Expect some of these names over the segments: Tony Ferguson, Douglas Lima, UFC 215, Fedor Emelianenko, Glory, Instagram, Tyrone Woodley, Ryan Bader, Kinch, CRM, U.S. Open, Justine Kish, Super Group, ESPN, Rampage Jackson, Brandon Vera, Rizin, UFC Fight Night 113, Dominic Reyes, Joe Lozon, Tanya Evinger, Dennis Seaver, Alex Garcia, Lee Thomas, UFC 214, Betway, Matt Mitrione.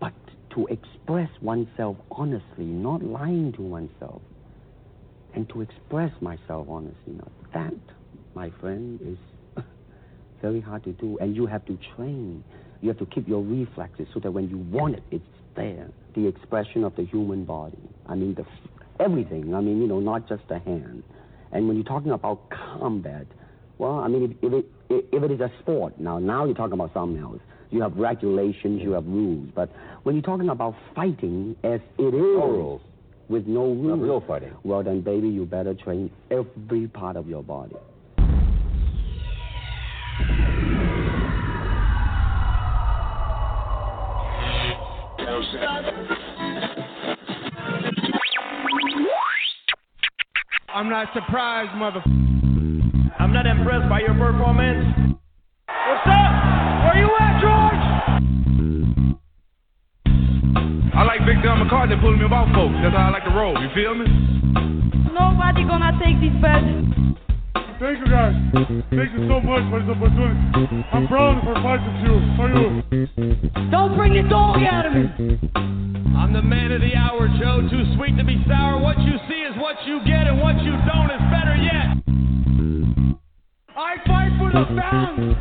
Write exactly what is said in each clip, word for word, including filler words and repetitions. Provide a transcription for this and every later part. But to express oneself honestly, not lying to oneself, and to express myself honestly, now that, my friend, is very hard to do. And you have to train. You have to keep your reflexes so that when you want it, it's there. The expression of the human body. I mean, the everything. I mean, you know, not just the hand. And when you're talking about combat, well, I mean, if, if, it, if it is a sport, now, now you're talking about something else. You have regulations, you have rules. But when you're talking about fighting as it is, rules, with no rules, no real fighting, well, then, baby, you better train every part of your body. I'm not surprised, mother. I'm not impressed by your performance. What's up? Where you at, George? I like Big Don McCartney pulling me about folks. That's how I like to roll. You feel me? Nobody gonna take this bad. Thank you, guys. Thank you so much for this opportunity. I'm proud for fighting with you. For you. Don't bring the dog out of me. I'm the man of the hour, Joe. Too sweet to be sour. What you see is what you get, and what you don't is better yet. I fight for the fans.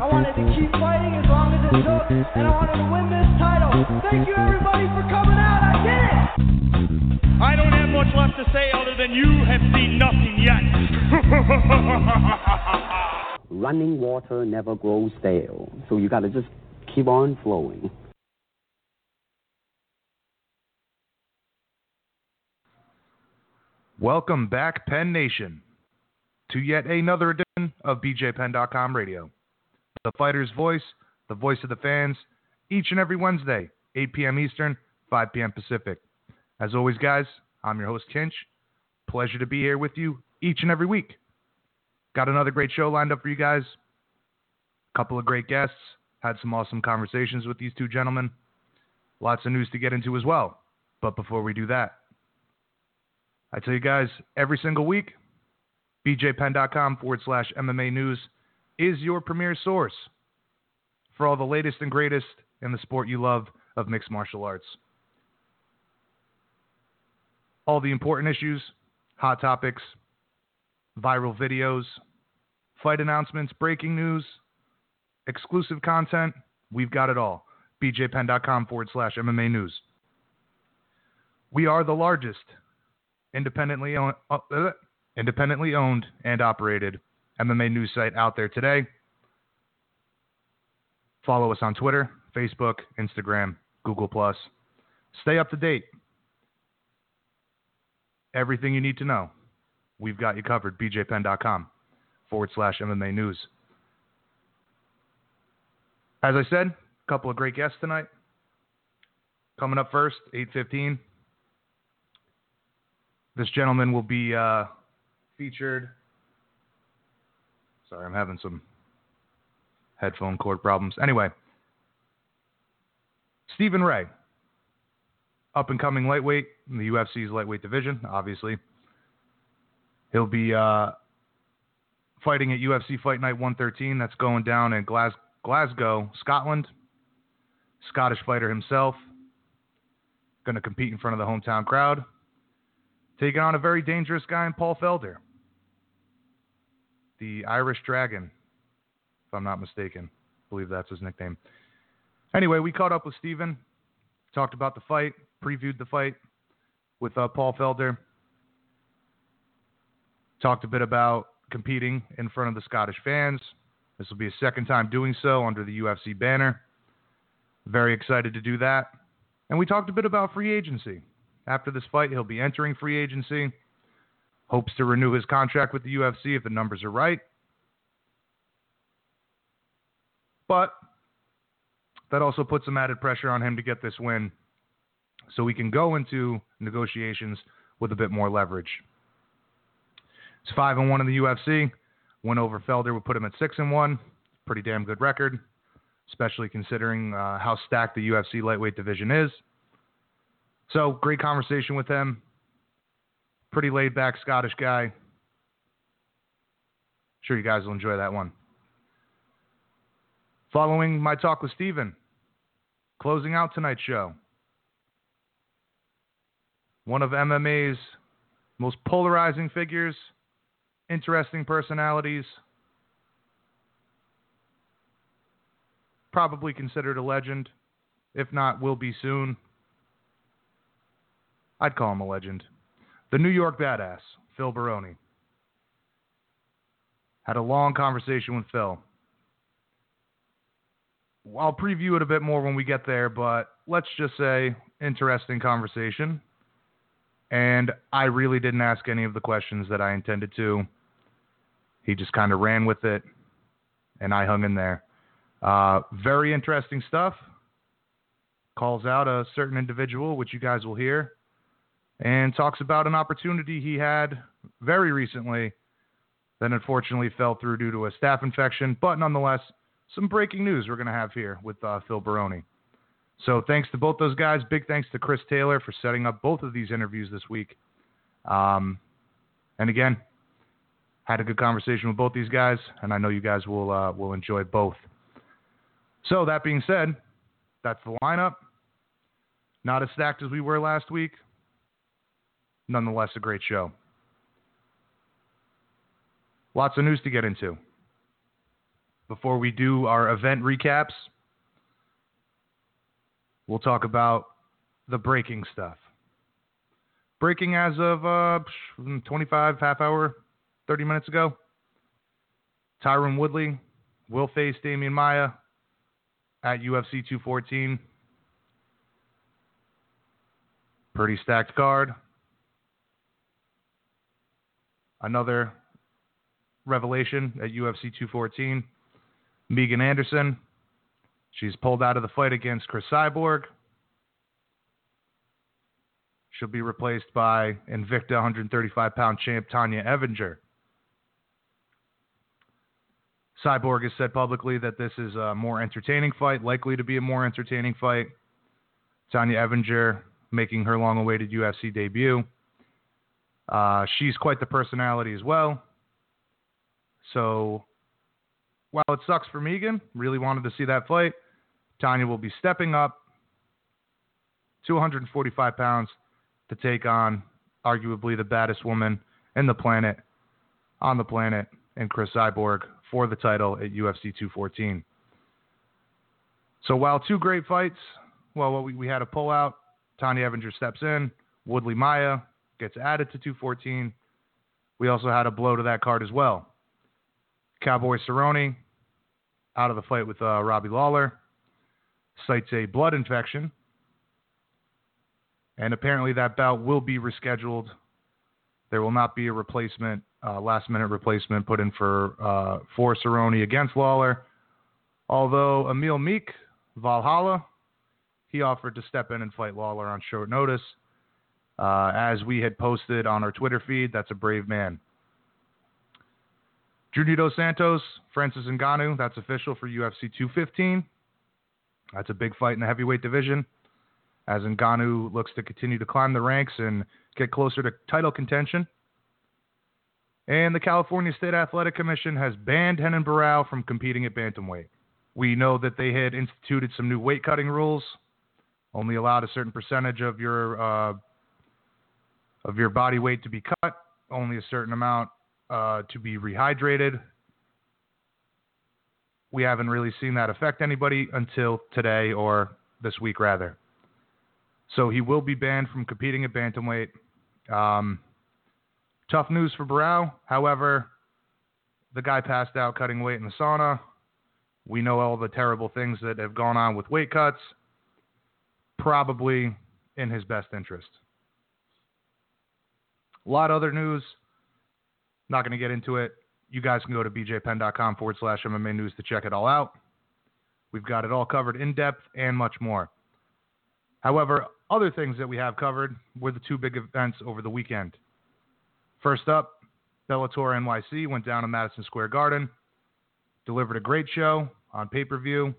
I wanted to keep fighting as long as it took, and I wanted to win this title. Thank you, everybody, for coming out. I did it. I don't have much left to say other than you have seen nothing yet. Running water never grows stale, so you gotta just keep on flowing. Welcome back, Penn Nation, to yet another edition of B J Penn dot com Radio. The fighter's voice, the voice of the fans, each and every Wednesday, eight p.m. Eastern, five p.m. Pacific. As always, guys, I'm your host, Kinch. Pleasure to be here with you each and every week. Got another great show lined up for you guys. A couple of great guests. Had some awesome conversations with these two gentlemen. Lots of news to get into as well. But before we do that, I tell you guys, every single week, B J Penn dot com forward slash M M A News is your premier source for all the latest and greatest in the sport you love of mixed martial arts. All the important issues, hot topics, viral videos, fight announcements, breaking news, exclusive content. We've got it all. B J Penn dot com forward slash M M A News. We are the largest independently owned, uh, uh, independently owned and operated M M A news site out there today. Follow us on Twitter, Facebook, Instagram, Google plus. Stay up to date. Everything you need to know, we've got you covered. B J Penn dot com forward slash M M A News. As I said, a couple of great guests tonight. Coming up first, eight fifteen. This gentleman will be uh, featured. Sorry, I'm having some headphone cord problems. Anyway, Stephen Ray. Up-and-coming lightweight in the U F C's lightweight division, obviously. He'll be uh, fighting at U F C Fight Night one thirteen. That's going down in Glas- Glasgow, Scotland. Scottish fighter himself. Going to compete in front of the hometown crowd. Taking on a very dangerous guy in Paul Felder. The Irish Dragon, if I'm not mistaken. I believe that's his nickname. Anyway, we caught up with Stephen. Talked about the fight. Previewed the fight with uh, Paul Felder. Talked a bit about competing in front of the Scottish fans. This will be his second time doing so under the U F C banner. Very excited to do that. And we talked a bit about free agency. After this fight, he'll be entering free agency. Hopes to renew his contract with the U F C if the numbers are right. But that also puts some added pressure on him to get this win, so we can go into negotiations with a bit more leverage. It's five and one in the U F C. Win over Felder would put him at six and one. Pretty damn good record, especially considering uh, how stacked the U F C lightweight division is. So great conversation with him. Pretty laid back Scottish guy. Sure you guys will enjoy that one. Following my talk with Stephen, closing out tonight's show, one of M M A's most polarizing figures, interesting personalities, probably considered a legend, if not will be soon. I'd call him a legend. The New York Badass, Phil Baroni. Had a long conversation with Phil. I'll preview it a bit more when we get there, but let's just say interesting conversation. And I really didn't ask any of the questions that I intended to. He just kind of ran with it, and I hung in there. Uh, very interesting stuff. Calls out a certain individual, which you guys will hear, and talks about an opportunity he had very recently that unfortunately fell through due to a staph infection, but nonetheless, some breaking news we're going to have here with uh, Phil Baroni. So thanks to both those guys. Big thanks to Chris Taylor for setting up both of these interviews this week. Um, and again, had a good conversation with both these guys, and I know you guys will uh, will enjoy both. So that being said, that's the lineup. Not as stacked as we were last week. Nonetheless, a great show. Lots of news to get into. Before we do our event recaps, we'll talk about the breaking stuff. Breaking as of uh, twenty-five, half hour, thirty minutes ago. Tyrone Woodley will face Damian Maia at U F C two fourteen. Pretty stacked card. Another revelation at U F C two fourteen. Megan Anderson. She's pulled out of the fight against Chris Cyborg. She'll be replaced by Invicta one thirty-five pound champ Tanya Evinger. Cyborg has said publicly that this is a more entertaining fight, likely to be a more entertaining fight. Tanya Evinger making her long-awaited U F C debut. Uh, she's quite the personality as well. So while it sucks for Megan, really wanted to see that fight, Tanya will be stepping up two forty-five pounds to take on arguably the baddest woman in the planet, on the planet, and Chris Cyborg for the title at U F C two fourteen. So while two great fights, well, we, we had a pullout. Tanya Evinger steps in. Woodley Maia gets added to two fourteen. We also had a blow to that card as well. Cowboy Cerrone out of the fight with uh, Robbie Lawler, cites a blood infection, and apparently that bout will be rescheduled. There will not be a replacement, uh, last-minute replacement put in for uh, for Cerrone against Lawler. Although Emil Meek, Valhalla, he offered to step in and fight Lawler on short notice. Uh, as we had posted on our Twitter feed, that's a brave man. Junior Dos Santos, Francis Ngannou, that's official for U F C two fifteen. That's a big fight in the heavyweight division, as Ngannou looks to continue to climb the ranks and get closer to title contention. And the California State Athletic Commission has banned Henan Barrow from competing at bantamweight. We know that they had instituted some new weight-cutting rules, only allowed a certain percentage of your uh, of your body weight to be cut, only a certain amount Uh, to be rehydrated. We haven't really seen that affect anybody until today, or this week rather. So he will be banned from competing at bantamweight. Um, tough news for Barrow. However, the guy passed out cutting weight in the sauna. We know all the terrible things that have gone on with weight cuts. Probably in his best interest. A lot of other news. Not going to get into it. You guys can go to B J Penn dot com forward slash M M A news to check it all out. We've got it all covered in depth and much more. However, other things that we have covered were the two big events over the weekend. First up, Bellator N Y C went down to Madison Square Garden, delivered a great show on pay-per-view.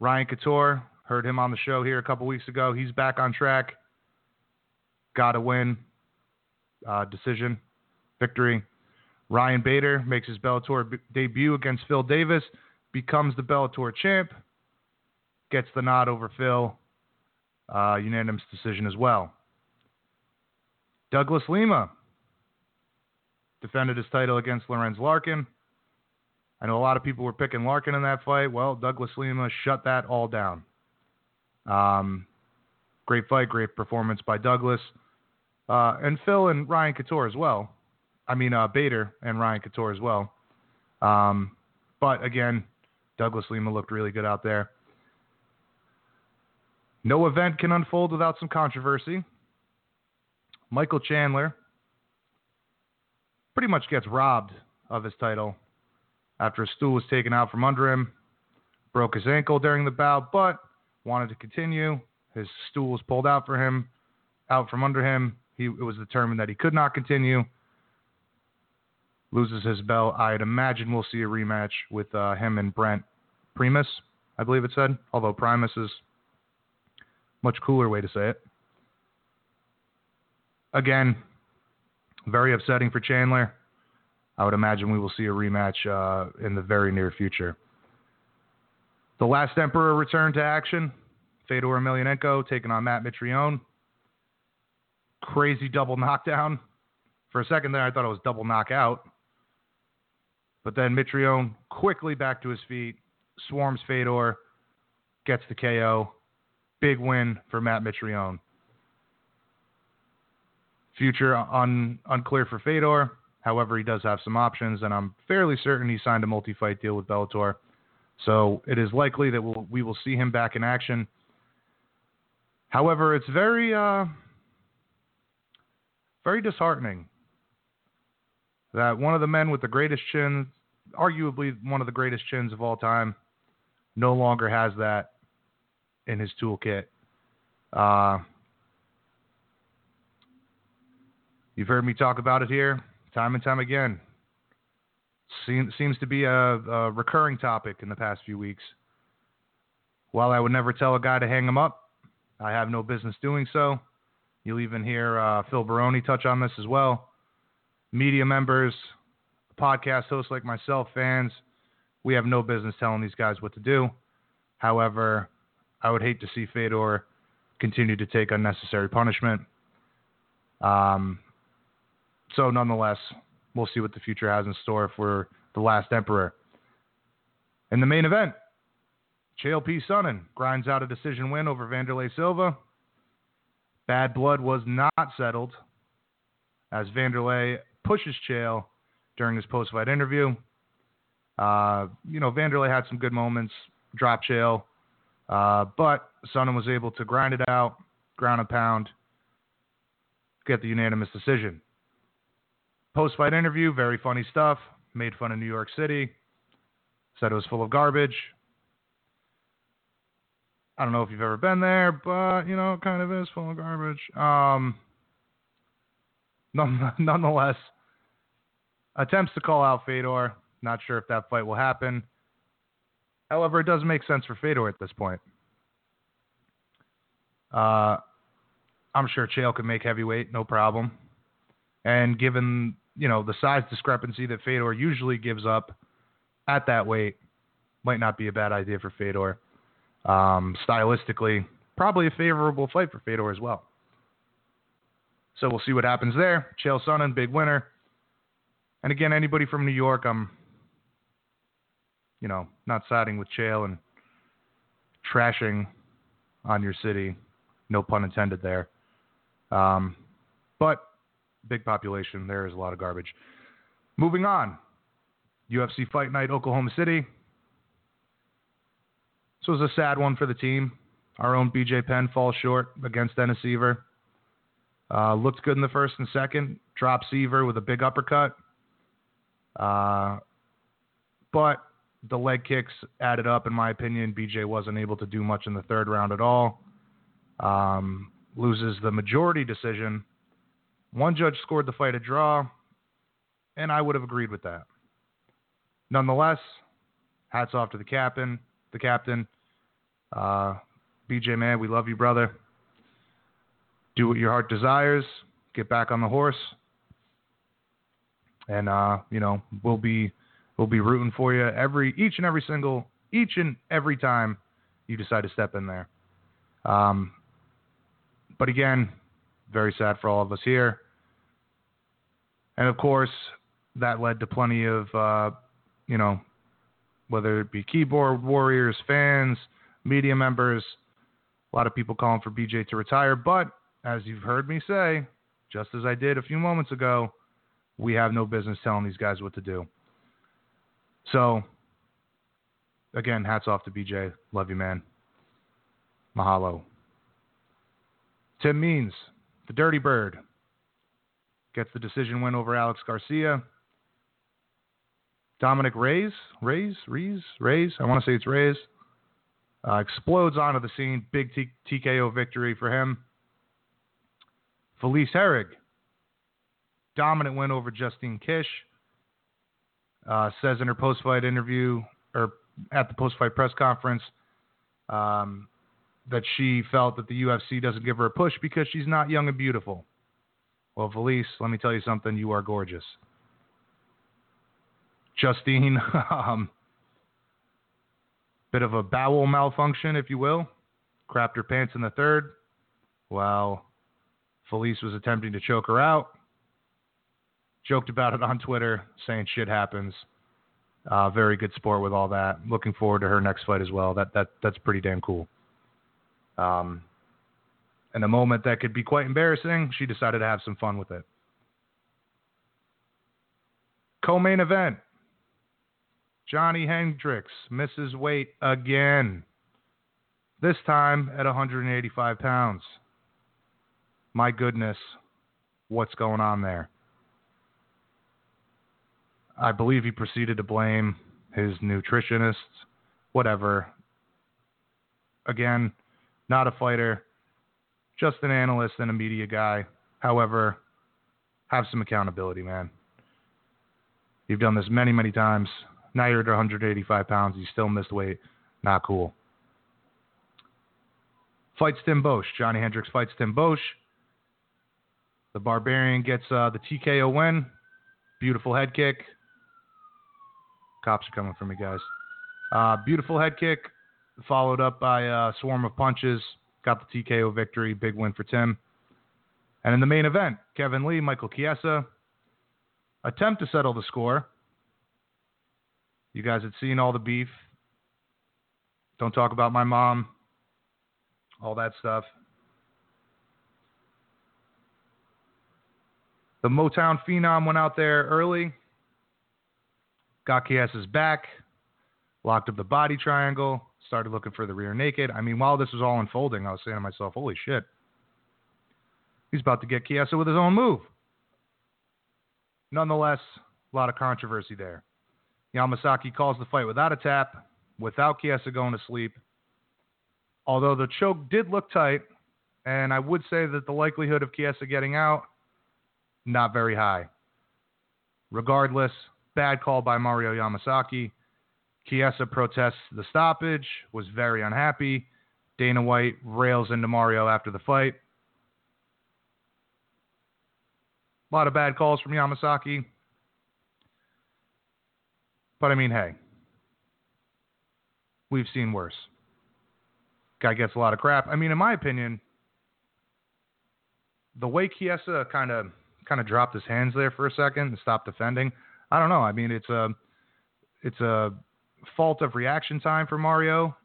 Ryan Couture, heard him on the show here a couple weeks ago. He's back on track. Got a win. Uh, decision. Victory. Ryan Bader makes his Bellator b- debut against Phil Davis, becomes the Bellator champ, gets the nod over Phil. Uh, unanimous decision as well. Douglas Lima defended his title against Lorenz Larkin. I know a lot of people were picking Larkin in that fight. Well, Douglas Lima shut that all down. Um, great fight, great performance by Douglas. Uh, and Phil and Ryan Couture as well. I mean, uh, Bader and Ryan Couture as well. Um, but again, Douglas Lima looked really good out there. No event can unfold without some controversy. Michael Chandler pretty much gets robbed of his title after a stool was taken out from under him. Broke his ankle during the bout, but wanted to continue. His stool was pulled out for him, out from under him. He, it was determined that he could not continue. Loses his belt. I'd imagine we'll see a rematch with uh, him and Brent Primus, I believe it said. Although Primus is much cooler way to say it. Again, very upsetting for Chandler. I would imagine we will see a rematch uh, in the very near future. The last Emperor returned to action. Fedor Emelianenko taking on Matt Mitrione. Crazy double knockdown. For a second there, I thought it was double knockout. But then Mitrione quickly back to his feet, swarms Fedor, gets the K O. Big win for Matt Mitrione. Future un- unclear for Fedor. However, he does have some options, and I'm fairly certain he signed a multi-fight deal with Bellator. So it is likely that we'll, we will see him back in action. However, it's very, uh, very disheartening that one of the men with the greatest chin, arguably one of the greatest chins of all time, no longer has that in his toolkit. Uh, you've heard me talk about it here time and time again. Seems to be a, a recurring topic in the past few weeks. While I would never tell a guy to hang him up, I have no business doing so. You'll even hear uh, Phil Baroni touch on this as well. Media members, podcast hosts like myself, fans, we have no business telling these guys what to do. However, I would hate to see Fedor continue to take unnecessary punishment. Um, so nonetheless, we'll see what the future has in store for the last Emperor. In the main event, Chael P. Sonnen grinds out a decision win over Vanderlei Silva. Bad blood was not settled as Vanderlei pushes Chael during his post-fight interview. Uh, you know, Vanderlei had some good moments, dropped Chael, uh, but Sonnen was able to grind it out, ground and pound, get the unanimous decision. Post-fight interview, very funny stuff. Made fun of New York City. Said it was full of garbage. I don't know if you've ever been there, but, you know, it kind of is full of garbage. Um, none, nonetheless, attempts to call out Fedor. Not sure if that fight will happen. However, it does make sense for Fedor at this point. Uh, I'm sure Chael can make heavyweight, no problem. And given, you know, the size discrepancy that Fedor usually gives up at that weight, might not be a bad idea for Fedor. Um, stylistically, probably a favorable fight for Fedor as well. So we'll see what happens there. Chael Sonnen, big winner. And again, anybody from New York, I'm, you know, not siding with Chael and trashing on your city. No pun intended there. Um, but... Big population. There is a lot of garbage. Moving on. U F C Fight Night, Oklahoma City. This was a sad one for the team. Our own B J Penn falls short against Dennis Seaver. Uh, looked good in the first and second. Dropped Seaver with a big uppercut. Uh, but the leg kicks added up, in my opinion. B J wasn't able to do much in the third round at all. Um, loses the majority decision. One judge scored the fight a draw, and I would have agreed with that. Nonetheless, hats off to the captain. The captain, uh, B J, man, we love you, brother. Do what your heart desires. Get back on the horse, and uh, you know we'll be we'll be rooting for you every each and every single each and every time you decide to step in there. Um, but again, very sad for all of us here, and of course that led to plenty of uh, you know whether it be keyboard warriors, fans, media members, a lot of people calling for B J to retire, but as you've heard me say, just as I did a few moments ago, we have no business telling these guys what to do. So, again, hats off to B J. Love you, man. Mahalo. Tim Means, the Dirty Bird, gets the decision win over Alex Garcia. Dominic Reyes, Reyes, Reyes, Reyes, I want to say it's Reyes, uh, explodes onto the scene. Big T- TKO victory for him. Felice Herrig, dominant win over Justine Kish, uh, says in her post-fight interview, or at the post-fight press conference, um, that she felt that the U F C doesn't give her a push because she's not young and beautiful. Well, Felice, let me tell you something. You are gorgeous. Justine, um, bit of a bowel malfunction, if you will. Crapped her pants in the third. Wow. Felice was attempting to choke her out. Joked about it on Twitter, saying shit happens. Uh, very good sport with all that. Looking forward to her next fight as well. That that that's pretty damn cool. Um, in a moment that could be quite embarrassing, she decided to have some fun with it. Co-main event. Johnny Hendricks misses weight again. This time at one hundred eighty-five pounds. My goodness, what's going on there? I believe he proceeded to blame his nutritionists, whatever. Again, not a fighter, just an analyst and a media guy. However, have some accountability, man. You've done this many, many times. Now you're at one hundred eighty-five pounds. You still missed weight. Not cool. Fights Tim Bosch. Johnny Hendricks fights Tim Bosch. The Barbarian gets uh, the T K O win. Beautiful head kick. Cops are coming for me, guys. Uh, beautiful head kick, followed up by a swarm of punches. Got the T K O victory. Big win for Tim. And in the main event, Kevin Lee, Michael Chiesa, attempt to settle the score. You guys had seen all the beef. Don't talk about my mom. All that stuff. The Motown Phenom went out there early, got Chiesa's back, locked up the body triangle, started looking for the rear naked. I mean, while this was all unfolding, I was saying to myself, holy shit, he's about to get Chiesa with his own move. Nonetheless, a lot of controversy there. Yamasaki calls the fight without a tap, without Chiesa going to sleep. Although the choke did look tight, and I would say that the likelihood of Chiesa getting out, not very high. Regardless, bad call by Mario Yamasaki. Chiesa protests the stoppage, was very unhappy. Dana White rails into Mario after the fight. A lot of bad calls from Yamasaki. But I mean, hey, we've seen worse. Guy gets a lot of crap. I mean, in my opinion, the way Chiesa kind of kind of dropped his hands there for a second and stopped defending. I don't know. I mean, it's a, it's a fault of reaction time for Mario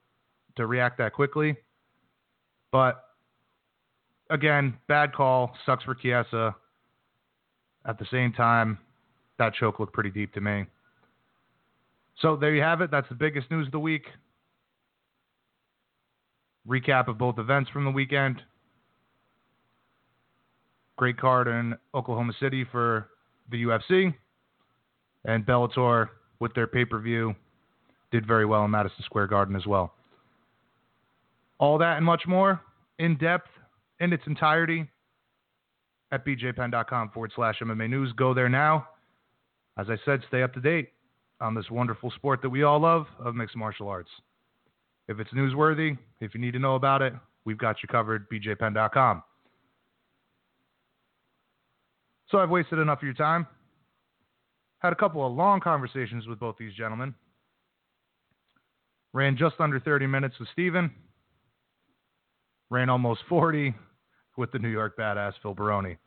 to react that quickly. But again, bad call, sucks for Chiesa. At the same time, that choke looked pretty deep to me. So there you have it. That's the biggest news of the week. Recap of both events from the weekend. Great card in Oklahoma City for the U F C and Bellator with their pay-per-view did very well in Madison Square Garden as well. All that and much more in depth in its entirety at BJPenn.com forward slash MMA news. Go there now. As I said, stay up to date on this wonderful sport that we all love of mixed martial arts. If it's newsworthy, if you need to know about it, we've got you covered, B J Penn dot com. So I've wasted enough of your time. Had a couple of long conversations with both these gentlemen. Ran just under thirty minutes with Stephen. Ran almost forty with the New York badass Phil Baroni.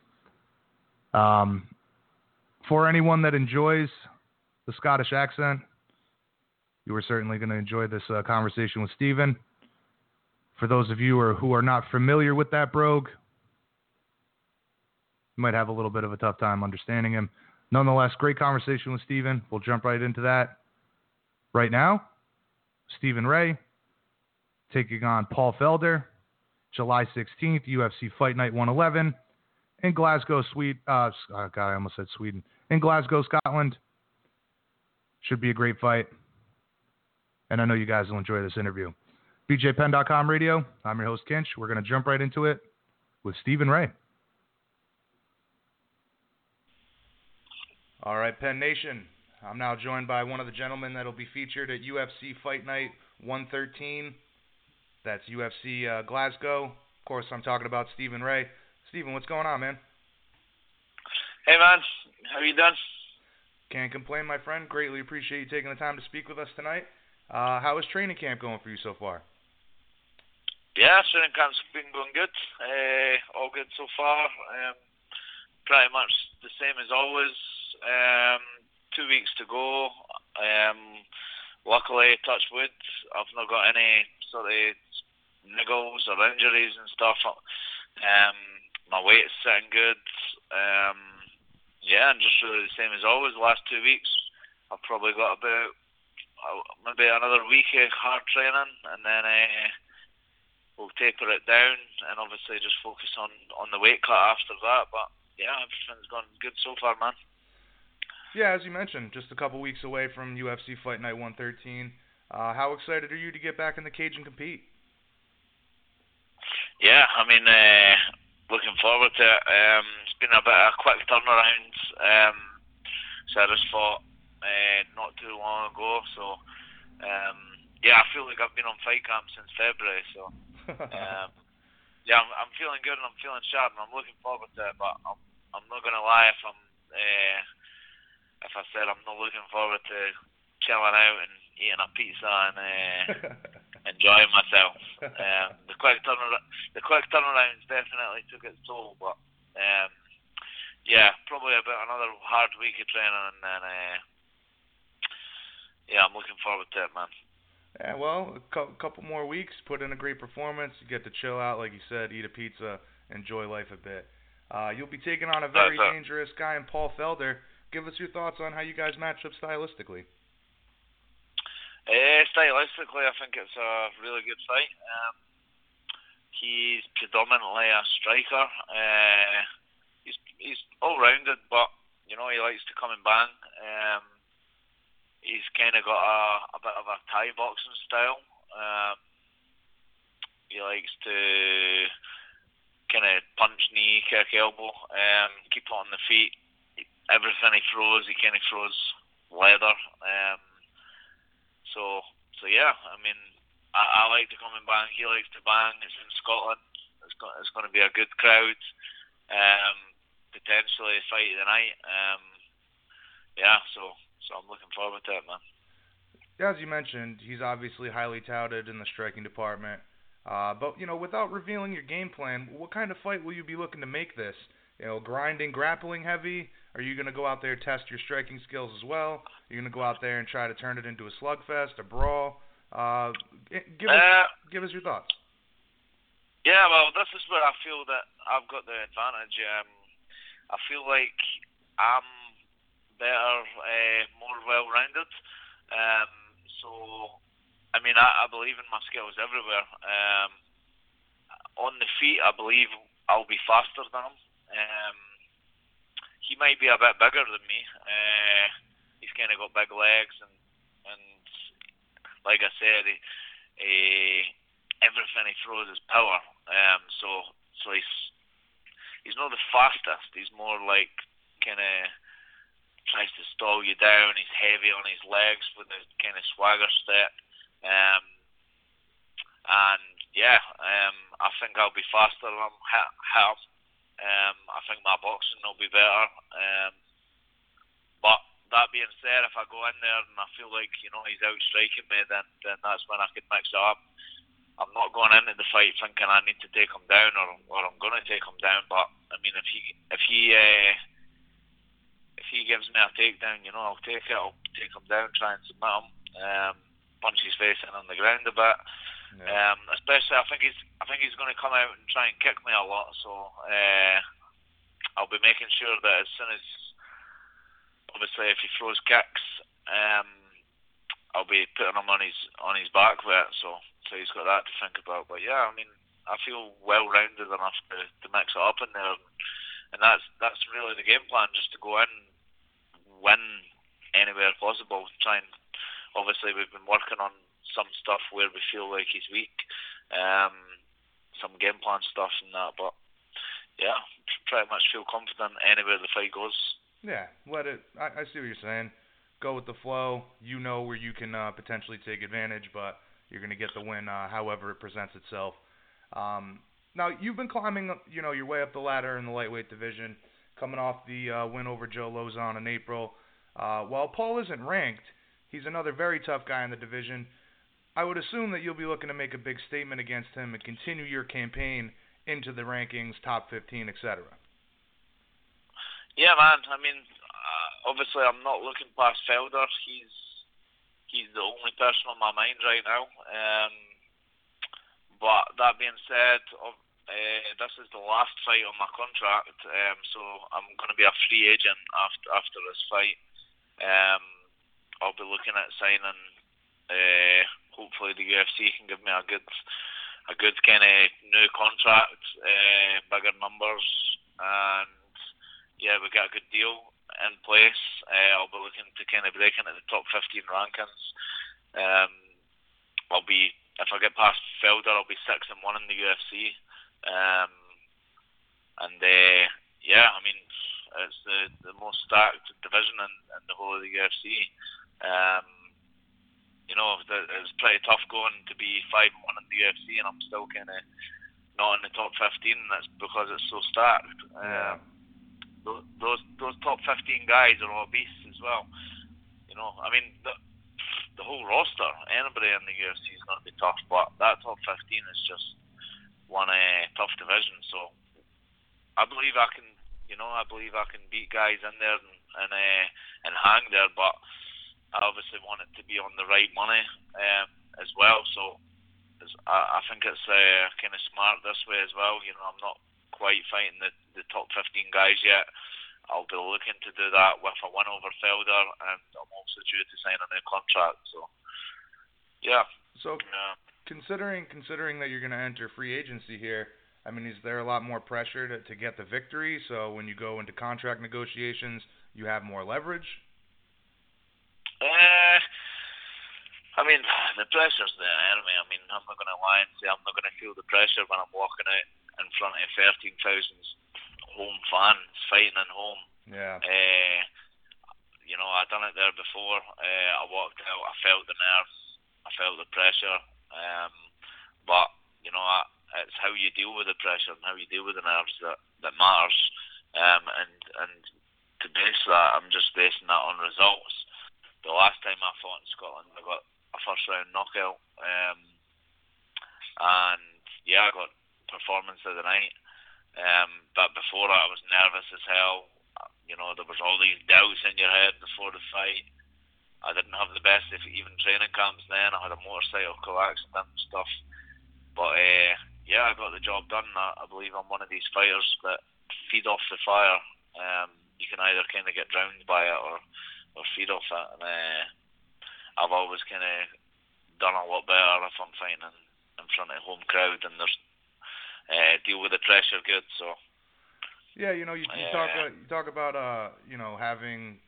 Um, for anyone that enjoys the Scottish accent, you are certainly going to enjoy this uh, conversation with Stephen. For those of you who are, who are not familiar with that brogue, you might have a little bit of a tough time understanding him. Nonetheless, great conversation with Stephen. We'll jump right into that. Right now, Stephen Ray taking on Paul Felder, July sixteenth, U F C Fight Night one eleven in Glasgow, Sweden. Uh, God, I almost said Sweden. In Glasgow, Scotland. Should be a great fight. And I know you guys will enjoy this interview. B J Penn dot com radio. I'm your host, Kinch. We're going to jump right into it with Stephen Ray. All right, Penn Nation. I'm now joined by one of the gentlemen that will be featured at U F C Fight Night one thirteen. That's U F C uh, Glasgow. Of course, I'm talking about Stephen Ray. Stephen, what's going on, man? Hey, man. How you doing? Can't complain, my friend. Greatly appreciate you taking the time to speak with us tonight. Uh, how is training camp going for you so far? Yeah, training camp's been going good. Uh, all good so far. Um, pretty much the same as always. Um, two weeks to go. Um, luckily, touch wood, I've not got any sort of niggles or injuries and stuff. Um, my weight's sitting good. Um, yeah, and just really the same as always. The last two weeks, I've probably got about maybe another week of hard training, and then uh, we'll taper it down and obviously just focus on, on the weight cut after that. But yeah, everything's gone good so far, man. Yeah, as you mentioned, just a couple weeks away from U F C Fight Night one thirteen. Uh, how excited are you to get back in the cage and compete? Yeah, I mean, uh, looking forward to it. Um, it's been a bit of a quick turnaround, um, so I just thought, Uh, not too long ago, so um, yeah, I feel like I've been on fight camp since February, so um, yeah, I'm, I'm feeling good and I'm feeling sharp and I'm looking forward to it, but I'm, I'm not going to lie if I'm uh, if I said I'm not looking forward to chilling out and eating a pizza and uh, enjoying myself. Um, the quick turnaround, the quick turnarounds definitely took its toll, but um, yeah, probably about another hard week of training and then. Uh, Yeah, I'm looking forward to that, man. Yeah, well, a co- couple more weeks, put in a great performance, you get to chill out, like you said, eat a pizza, enjoy life a bit. Uh, you'll be taking on a very That's dangerous it. guy in Paul Felder. Give us your thoughts on how you guys match up stylistically. Uh, stylistically, I think it's a really good fight. Um, he's predominantly a striker. Uh, he's he's all-rounded, but, you know, he likes to come and bang. Um, He's kind of got a, a bit of a Thai boxing style. Um, he likes to kind of punch, knee, kick, elbow, um, keep it on the feet. Everything he throws, he kind of throws leather. Um, so, so yeah, I mean, I, I like to come and bang. He likes to bang. It's in Scotland. It's, got, it's going to be a good crowd. Um, potentially a fight of the night. Um, yeah, so... So I'm looking forward to it, man. As you mentioned, he's obviously highly touted in the striking department. Uh, but, you know, without revealing your game plan, what kind of fight will you be looking to make this? You know, grinding, grappling heavy? Are you going to go out there and test your striking skills as well? Are you going to go out there and try to turn it into a slugfest, a brawl? Uh, give, uh, us, give us your thoughts. Yeah, well, this is where I feel that I've got the advantage. Um, I feel like I'm better, uh, more well-rounded. Um, so, I mean, I, I believe in my skills everywhere. Um, on the feet, I believe I'll be faster than him. Um, he might be a bit bigger than me. Uh, he's kind of got big legs and and like I said, he, he, everything he throws is power. Um, so so he's he's not the fastest. He's more like kind of tries to stall you down. He's heavy on his legs with a kind of swagger step. Um, and yeah, um, I think I'll be faster than him. Um, I think my boxing will be better. Um, but that being said, if I go in there and I feel like, you know, he's out striking me, then, then that's when I can mix it up. I'm not going into the fight thinking I need to take him down or, or I'm going to take him down. But I mean, if he if he uh, if he gives me a takedown, you know, I'll take it. I'll take him down, try and submit him, um, punch his face in on the ground a bit. Yeah. Um, especially, I think he's I think he's going to come out and try and kick me a lot. So uh, I'll be making sure that as soon as, obviously, if he throws kicks, um, I'll be putting him on his on his back with it. So so he's got that to think about. But yeah, I mean, I feel well-rounded enough to, to mix it up in there, and that's that's really the game plan: just to go in, win anywhere possible. Try and obviously we've been working on some stuff where we feel like he's weak, um, some game plan stuff and that, but yeah, pretty much feel confident anywhere the fight goes. Yeah, let it, I, I see what you're saying, go with the flow, you know where you can uh, potentially take advantage, but you're going to get the win uh, however it presents itself. Um, now, you've been climbing, you know, your way up the ladder in the lightweight division, coming off the uh, win over Joe Lozon in April. Uh, while Paul isn't ranked, he's another very tough guy in the division. I would assume that you'll be looking to make a big statement against him and continue your campaign into the rankings, top fifteen, et cetera. Yeah, man. I mean, uh, obviously, I'm not looking past Felder. He's he's the only person on my mind right now. Um, but that being said, uh, this is the last fight on my contract, um, so I'm going to be a free agent after after this fight. Um, I'll be looking at signing. Uh, Hopefully the U F C can give me a good, a good kind of new contract, uh, bigger numbers, and yeah, we got a good deal in place. Uh, I'll be looking to kind of break into the top fifteen rankings. Um, I'll be if I get past Felder, I'll be six and one in the U F C, um, and uh, yeah, I mean it's the, the most stacked division in, in the whole of the U F C. Um, You know, it's pretty tough going to be five and one in the U F C, and I'm still kind of not in the top fifteen. And that's because it's so stacked. Um, those those top fifteen guys are all beasts as well. You know, I mean, the, the whole roster, anybody in the U F C is going to be tough, but that top fifteen is just one uh, tough division. So I believe I can, you know, I believe I can beat guys in there and and, uh, and hang there, but I obviously want it to be on the right money um, as well, so I, I think it's uh, kind of smart this way as well. You know, I'm not quite fighting the, the top fifteen guys yet. I'll be looking to do that with a win over Felder, and I'm also due to sign a new contract. So, yeah. So, yeah. considering considering that you're going to enter free agency here, I mean, is there a lot more pressure to, to get the victory? So when you go into contract negotiations, you have more leverage. Uh, I mean, the pressure's there, anyway. I mean, I'm not going to lie and say I'm not going to feel the pressure when I'm walking out in front of thirteen thousand home fans fighting at home. Yeah. Uh, you know, I've done it there before. Uh, I walked out, I felt the nerves, I felt the pressure. Um, but, you know, I, it's how you deal with the pressure and how you deal with the nerves that, that matters. Um, and, and to base that, I'm just basing that on results. The last time I fought in Scotland, I got a first-round knockout, um, and yeah, I got performance of the night. Um, but before that, I was nervous as hell. You know, there was all these doubts in your head before the fight. I didn't have the best, if even training camps then. I had a motorcycle accident and stuff. But uh, yeah, I got the job done. I, I believe I'm one of these fighters that feed off the fire. Um, you can either kind of get drowned by it or. Or feed off it, and uh, I've always kind of done a lot better if I'm fighting in front of a home crowd and there's uh, deal with the pressure good. So yeah, you know, you, you uh, talk about, you talk about uh, you know having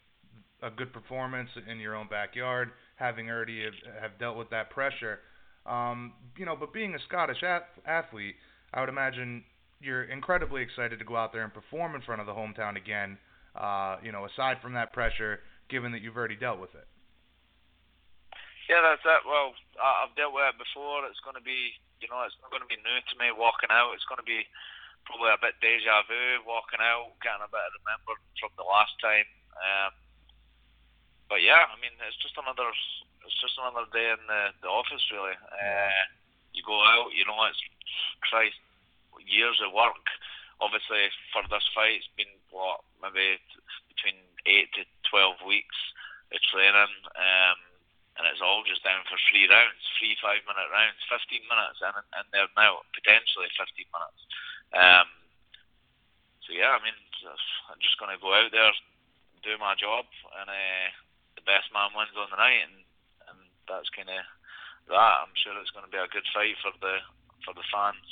a good performance in your own backyard, having already have, have dealt with that pressure. Um, you know, but being a Scottish ath- athlete, I would imagine you're incredibly excited to go out there and perform in front of the hometown again, uh, you know, aside from that pressure, given that you've already dealt with it. Yeah, that's it. Well, I've dealt with it before. It's going to be, you know, it's not going to be new to me walking out. It's going to be probably a bit deja vu walking out, getting a bit of remembered from the last time. Um, but yeah, I mean, it's just another, it's just another day in the, the office, really. Uh, you go out, you know, it's Christ, years of work. Obviously, for this fight, it's been what maybe t- between eight to twelve weeks of training. Um, And it's all just down for three rounds, three five-minute rounds, fifteen minutes, and and they're now potentially fifteen minutes. Um, so yeah, I mean, I'm just going to go out there, do my job, and uh, the best man wins on the night, and, and that's kind of that. I'm sure it's going to be a good fight for the for the fans.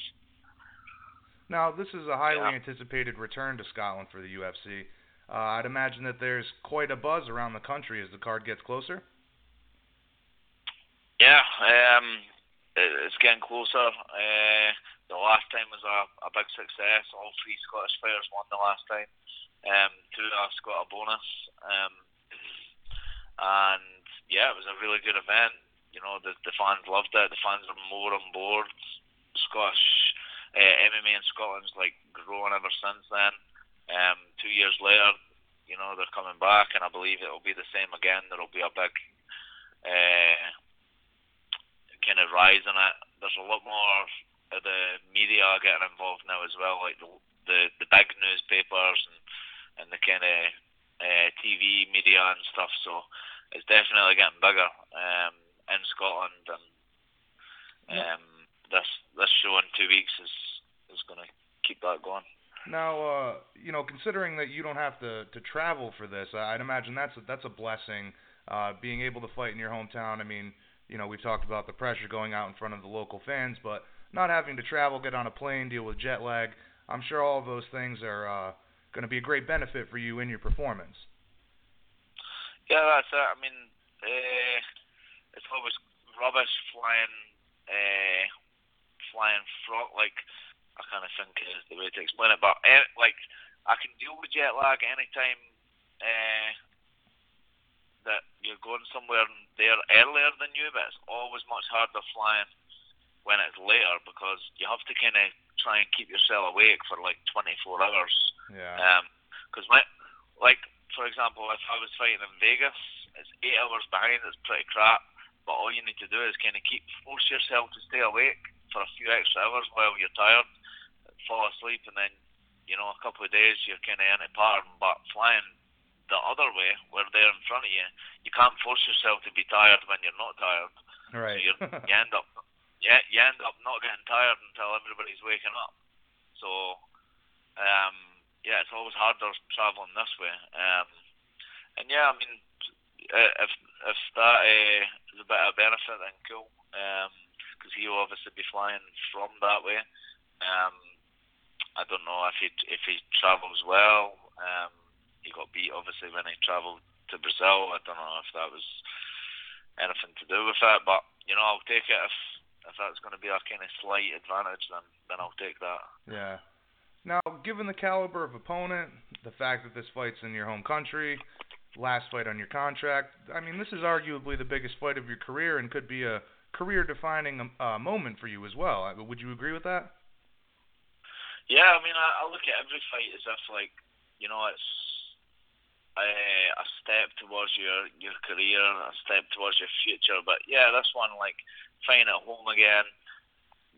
Now, this is a highly yeah. anticipated return to Scotland for the U F C. Uh, I'd imagine that there's quite a buzz around the country as the card gets closer. Yeah, um, it's getting closer. Uh, the last time was a, a big success. All three Scottish fighters won the last time. Um, two of us got a bonus. Um, and yeah, it was a really good event. You know, the, the fans loved it. The fans are more on board. Scottish uh, M M A in Scotland's like growing ever since then. Um, two years later, you know, they're coming back, and I believe it will be the same again. There will be a big... Uh, kind of rise in it. There's a lot more of the media getting involved now as well, like the the, the big newspapers and, and the kind of uh, T V media and stuff, so it's definitely getting bigger um, in Scotland, and um, this this show in two weeks is, is going to keep that going. Now, uh, you know, considering that you don't have to, to travel for this, I'd imagine that's a, that's a blessing, uh, being able to fight in your hometown. I mean, you know, we talked about the pressure going out in front of the local fans, but not having to travel, get on a plane, deal with jet lag, I'm sure all of those things are uh, going to be a great benefit for you in your performance. Yeah, that's it. I mean, uh, it's always rubbish flying, uh, flying from, like, I kind of think is the way to explain it, but, uh, like, I can deal with jet lag anytime. Uh, that you're going somewhere there earlier than you, but it's always much harder flying when it's later, because you have to kind of try and keep yourself awake for like twenty-four hours. Yeah. Um, because my, like, for example, if I was fighting in Vegas, it's eight hours behind, it's pretty crap, but all you need to do is kind of keep, force yourself to stay awake for a few extra hours while you're tired, fall asleep, and then, you know, a couple of days you're kind of in a pattern. But flying the other way, where they're in front of you, you can't force yourself to be tired when you're not tired. Right. So you're, you end up, yeah, you, you end up not getting tired until everybody's waking up. So, um, yeah, it's always harder traveling this way. Um, and yeah, I mean, if if that uh, is a bit of benefit, then cool, because um, he'll obviously be flying from that way. Um, I don't know if he if he travels well. Um, He got beat, obviously, when he travelled to Brazil. I don't know if that was anything to do with it, but, you know, I'll take it. If if that's going to be our kind of slight advantage, then, then I'll take that. Yeah. Now, given the caliber of opponent, the fact that this fight's in your home country, last fight on your contract, I mean, this is arguably the biggest fight of your career and could be a career-defining uh, moment for you as well. Would you agree with that? Yeah, I mean, I, I look at every fight as if, like, you know, it's Uh, a step towards your, your career, a step towards your future. But yeah, this one, like, fighting at home again,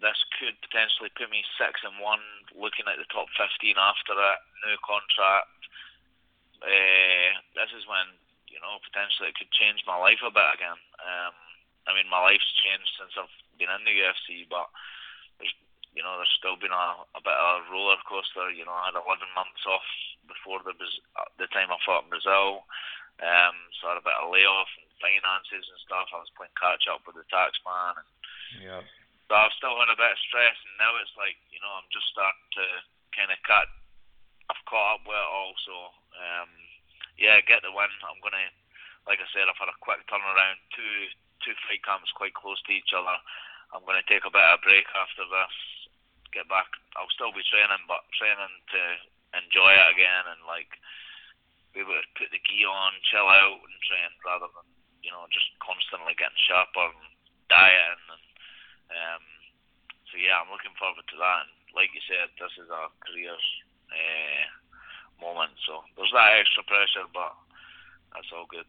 this could potentially put me six and one, looking at the top fifteen after that, new contract. Uh, this is when, you know, potentially it could change my life a bit again. Um, I mean, my life's changed since I've been in the U F C, but there's, you know, there's still been a, a bit of a roller coaster. You know, I had eleven months off before the the time I fought in Brazil, um, so I had a bit of layoff and finances and stuff. I was playing catch up with the tax man, and yeah. So I've still had a bit of stress, and now it's like, you know, I'm just starting to kind of cut. I've caught up with it all, so um, yeah, get the win. I'm gonna turnaround, two two fight camps quite close to each other. I'm going to take a bit of a break after this, get back. I'll still be training, but training to enjoy it again and like be able to put the gi on, chill out and train rather than, you know, just constantly getting sharper and dieting. And um, so yeah, I'm looking forward to that. And like you said, this is our career uh, moment, so there's that extra pressure, but that's all good.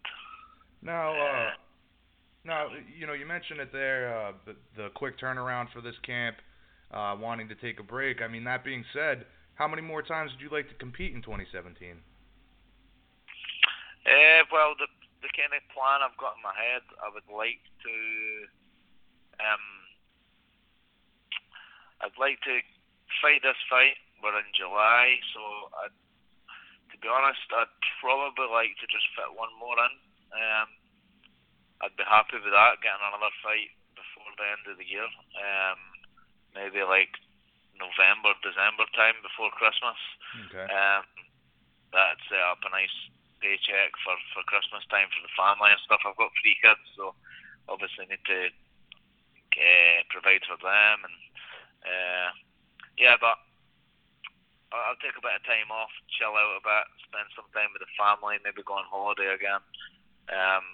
Now, uh, uh, now you know, you mentioned it there, uh, the, the quick turnaround for this camp, uh, wanting to take a break. I mean, that being said, how many more times would you like to compete in twenty seventeen? Uh, well, the the kind of plan I've got in my head, I would like to, um, I'd like to fight this fight. We're in July, so I'd, to be honest, I'd probably like to just fit one more in. Um, I'd be happy with that, getting another fight before the end of the year. Um, maybe like November, December time before Christmas. Okay. Um, that'd set up a nice paycheck for, for Christmas time for the family and stuff. I've got three kids, so obviously need to uh, provide for them. And uh, yeah, but I'll take a bit of time off, chill out a bit, spend some time with the family, maybe go on holiday again. Um,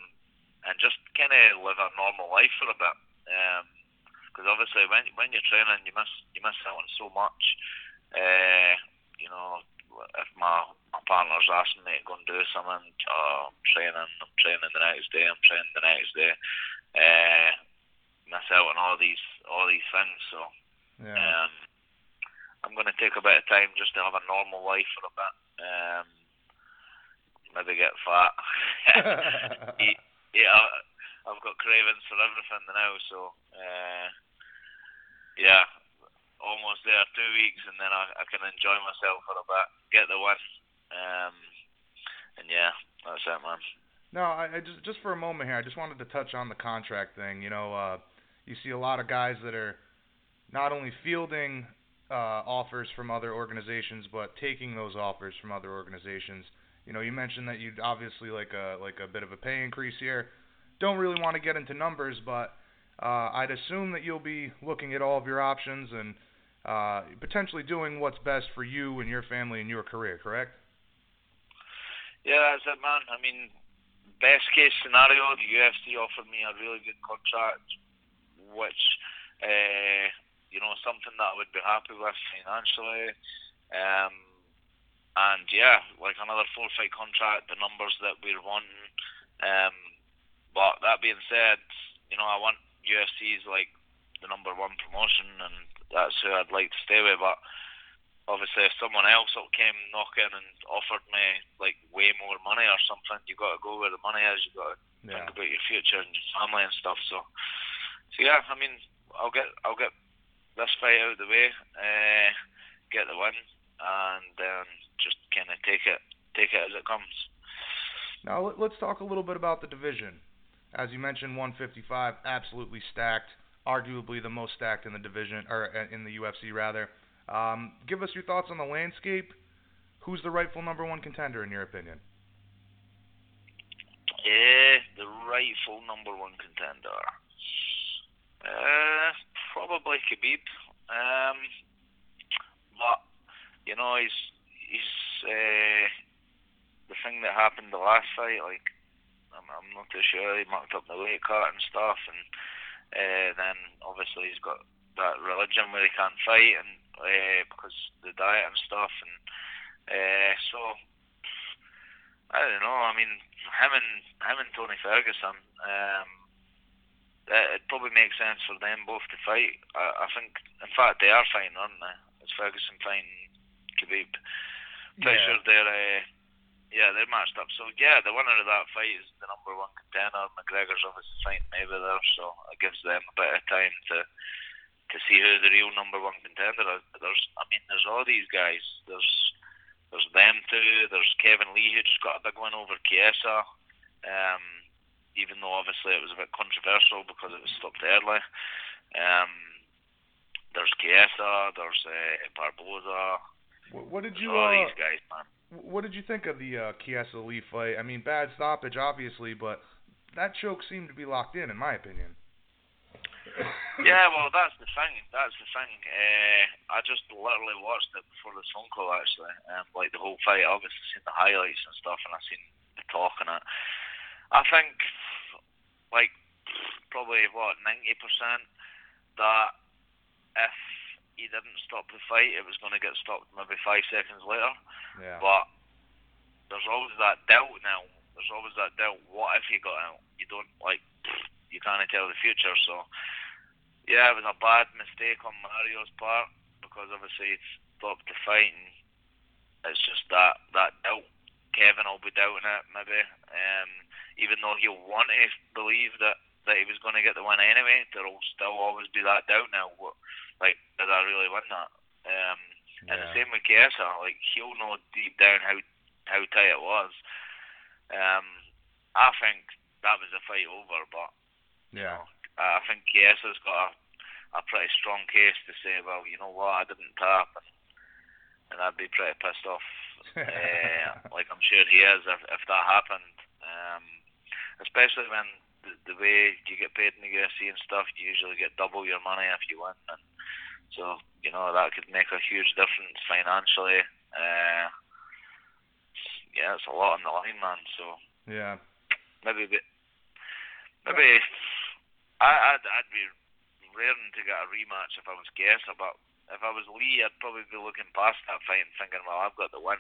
and just kind of live a normal life for a bit, because um, obviously when when you're training, you miss you miss out on so much. Uh, you know, if my, my partner's asking me to go and do something, oh, I'm training, I'm training the next day, I'm training the next day. Uh, miss out on all these all these things, so yeah. um, I'm going to take a bit of time just to have a normal life for a bit. Um, Maybe get fat. eat, eat I've got cravings for everything now, so uh, yeah, almost there. Two weeks, and then I, I can enjoy myself for a bit, get the win, um, and yeah, that's it, man. No, I, I just just for a moment here, I just wanted to touch on the contract thing. You know, uh, you see a lot of guys that are not only fielding uh, offers from other organizations, but taking those offers from other organizations. You know, you mentioned that you'd obviously like a like a bit of a pay increase here. Don't really want to get into numbers, but uh, I'd assume that you'll be looking at all of your options and uh, potentially doing what's best for you and your family and your career, correct? Yeah, that's it, man. I mean, best case scenario, the U F C offered me a really good contract, which, uh, you know, something that I would be happy with financially. Um And yeah, like another four-fight contract, the numbers that we're wanting. Um, but that being said, you know, I want U F C's like the number one promotion, and that's who I'd like to stay with. But obviously, if someone else came knocking and offered me like way more money or something, you got to go where the money is. You got to yeah. think about your future and your family and stuff. So, so yeah, I mean, I'll get I'll get this fight out of the way, uh, get the win, and then. Um, Just kind of take it, take it as it comes. Now let's talk a little bit about the division. As you mentioned, one fifty-five, absolutely stacked, arguably the most stacked in the division, or in the U F C rather. Um, give us your thoughts on the landscape. Who's the rightful number one contender in your opinion? Yeah, the rightful number one contender. Uh, probably Khabib. Um, but you know he's. He's uh, the thing that happened the last fight. Like I'm, I'm not too sure. He mucked up the weight cut and stuff, and uh, then obviously he's got that religion where he can't fight, and uh, because the diet and stuff, and uh, so I don't know. I mean, him and him and Tony Ferguson. Um, it probably makes sense for them both to fight. I, I think, in fact, they are fighting, aren't they? It's Ferguson fighting Khabib. Pretty yeah. sure they're uh, yeah they're matched up, so yeah, the winner of that fight is the number one contender. McGregor's obviously fighting Mayweather, so it gives them a bit of time to to see who the real number one contender is. There's, I mean, there's all these guys. There's there's them two. There's Kevin Lee, who just got a big win over Chiesa, um, even though obviously it was a bit controversial because it was stopped early. Um, there's Chiesa. There's uh, Barboza. What did you uh, guys, What did you think of the uh, Chiesa Lee fight? I mean, bad stoppage, obviously, but that choke seemed to be locked in, in my opinion. Yeah, well, that's the thing. That's the thing. Uh, I just literally watched it before this phone call, actually. Um, like, the whole fight, I obviously seen the highlights and stuff, and I seen the talk and it. I think, like, probably, what, ninety percent that if he didn't stop the fight, it was going to get stopped maybe five seconds later. Yeah. But there's always that doubt now. There's always that doubt. What if he got out? You don't, like... You can't tell the future, so yeah, it was a bad mistake on Mario's part because obviously he'd stopped the fight, and it's just that that doubt. Kevin will be doubting it maybe, um, even though he'll want to believe that, that he was going to get the win anyway. There'll still always be that doubt now. What, like, did I really win that? Um, yeah. And the same with Chiesa. Like, he'll know deep down how how tight it was. Um, I think that was the fight over, but. Yeah, uh, I think Chiesa's got a, a pretty strong case to say, well, you know what, I didn't tap, and, and I'd be pretty pissed off. uh, like I'm sure he is if, if that happened, um, especially when the, the way you get paid in the U F C and stuff, you usually get double your money if you win, and so you know that could make a huge difference financially. Uh, yeah, it's a lot on the line, man. So yeah, maybe a bit, maybe. I, I'd, I'd be raring to get a rematch if I was Chiesa, but if I was Lee, I'd probably be looking past that fight and thinking, well, I've got the win.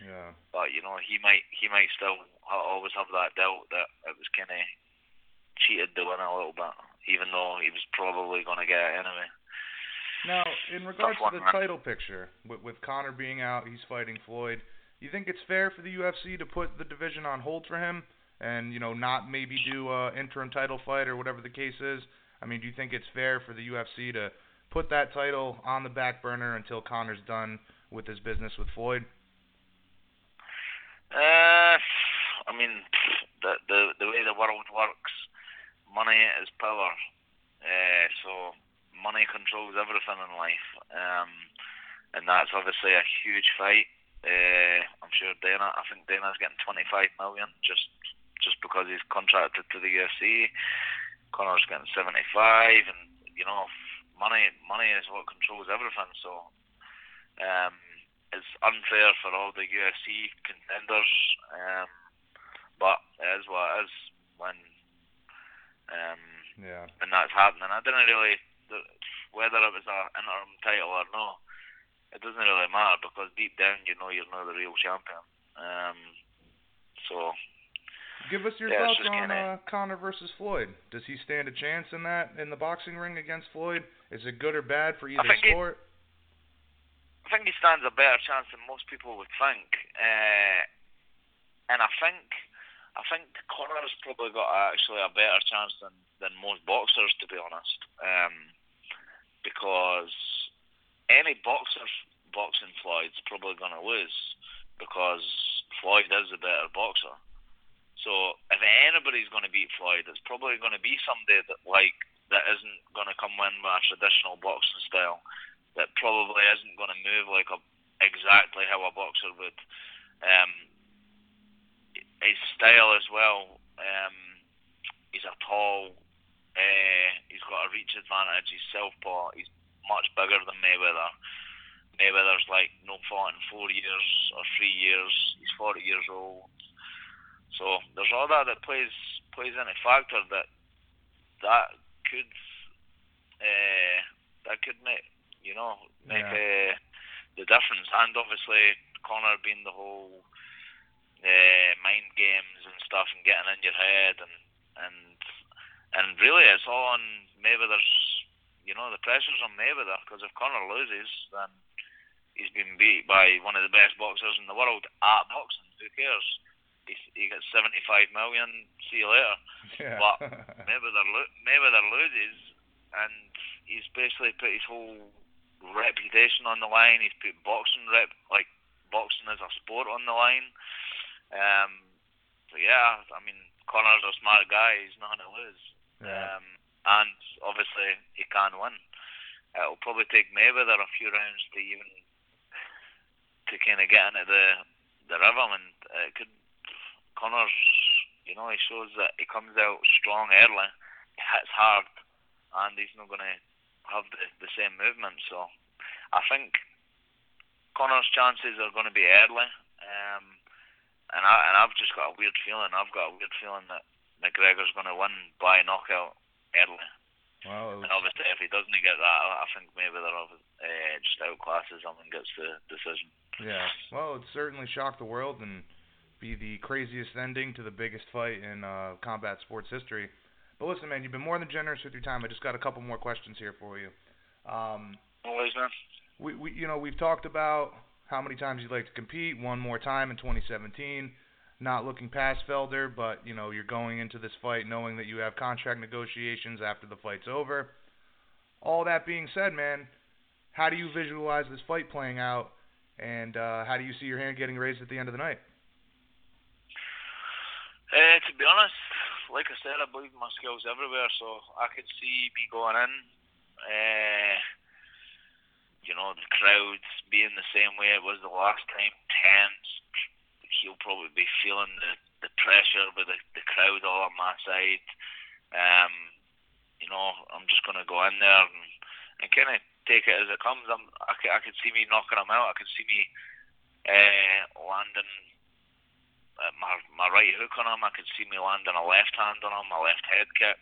Yeah. But, you know, he might he might still always have that doubt that it was kind of cheated the win a little bit, even though he was probably going to get it anyway. Now, in regards to the title picture, with, with Conor being out, he's fighting Floyd, you think it's fair for the U F C to put the division on hold for him? And, you know, not maybe do a interim title fight or whatever the case is? I mean, do you think it's fair for the U F C to put that title on the back burner until Conor's done with his business with Floyd? Uh, I mean, the, the, the way the world works, money is power. Uh, so money controls everything in life. Um, and that's obviously a huge fight. Uh, I'm sure Dana, I think Dana's getting twenty-five million just... just because he's contracted to the U F C. Conor's getting seventy-five, and you know, money money is what controls everything. So um, it's unfair for all the U F C contenders, um, but it is what it is when um, yeah. when that's happening. I didn't really, whether it was an interim title or no, it doesn't really matter because deep down you know you're not the real champion. Um, so. Give us your yeah, thoughts on uh, Conor versus Floyd. Does he stand a chance in that, in the boxing ring against Floyd? Is it good or bad for either I sport? He, I think he stands a better chance than most people would think. Uh, and I think I think Conor's probably got actually a better chance than, than most boxers, to be honest. Um, because any boxer boxing Floyd's probably going to lose because Floyd is a better boxer. So if anybody's going to beat Floyd, it's probably going to be somebody that like that isn't going to come in with a traditional boxing style, that probably isn't going to move like a, exactly how a boxer would. Um, his style as well. Um, he's a tall. Uh, he's got a reach advantage. He's southpaw. He's much bigger than Mayweather. Mayweather's like no fought in four years or three years. He's forty years old. So there's all that that plays plays in a factor that that could uh, that could make you know make yeah. uh, the difference, and obviously Conor being the whole uh, mind games and stuff and getting in your head and and and really it's all on Mayweather's, you know the pressure's on Mayweather because if Conor loses then he's been beat by one of the best boxers in the world at boxing. Who cares? He gets seventy-five million, see you later. Yeah. But Mayweather, Mayweather loses, and he's basically put his whole reputation on the line. He's put boxing, rep, like boxing as a sport, on the line. Um, so yeah, I mean, Conor's a smart guy. He's not going to lose. Yeah. Um, and obviously, he can win. It'll probably take Mayweather a few rounds to even to kind of get into the the rhythm, and it could. Conor's You know, he shows that he comes out strong early, hits hard, and he's not going to have the, the same movement. So I think Conor's chances are going to be early, um, and I and I've just got a weird feeling. I've got a weird feeling that McGregor's going to win by knockout early. Wow. And obviously, if he doesn't get that, I think maybe they're uh, just outclasses him and gets the decision. Yeah. Well, it certainly shocked the world and be the craziest ending to the biggest fight in uh, combat sports history. But listen, man, you've been more than generous with your time. I just got a couple more questions here for you. Um, Always, man. We, we, you know, we've talked about how many times you'd like to compete. One more time in twenty seventeen. Not looking past Felder, but you know, you're going into this fight knowing that you have contract negotiations after the fight's over. All that being said, man, how do you visualize this fight playing out, and uh, how do you see your hand getting raised at the end of the night? Uh, to be honest, like I said, I believe in my skills everywhere, so I could see me going in, uh, you know, the crowds being the same way it was the last time, tense. He'll probably be feeling the, the pressure with the, the crowd all on my side. Um, you know, I'm just going to go in there and, and kind of take it as it comes. I'm, I, could, I could see me knocking him out. I could see me uh, landing Uh, my my right hook on him. I could see me landing a left hand on him, a left head kick.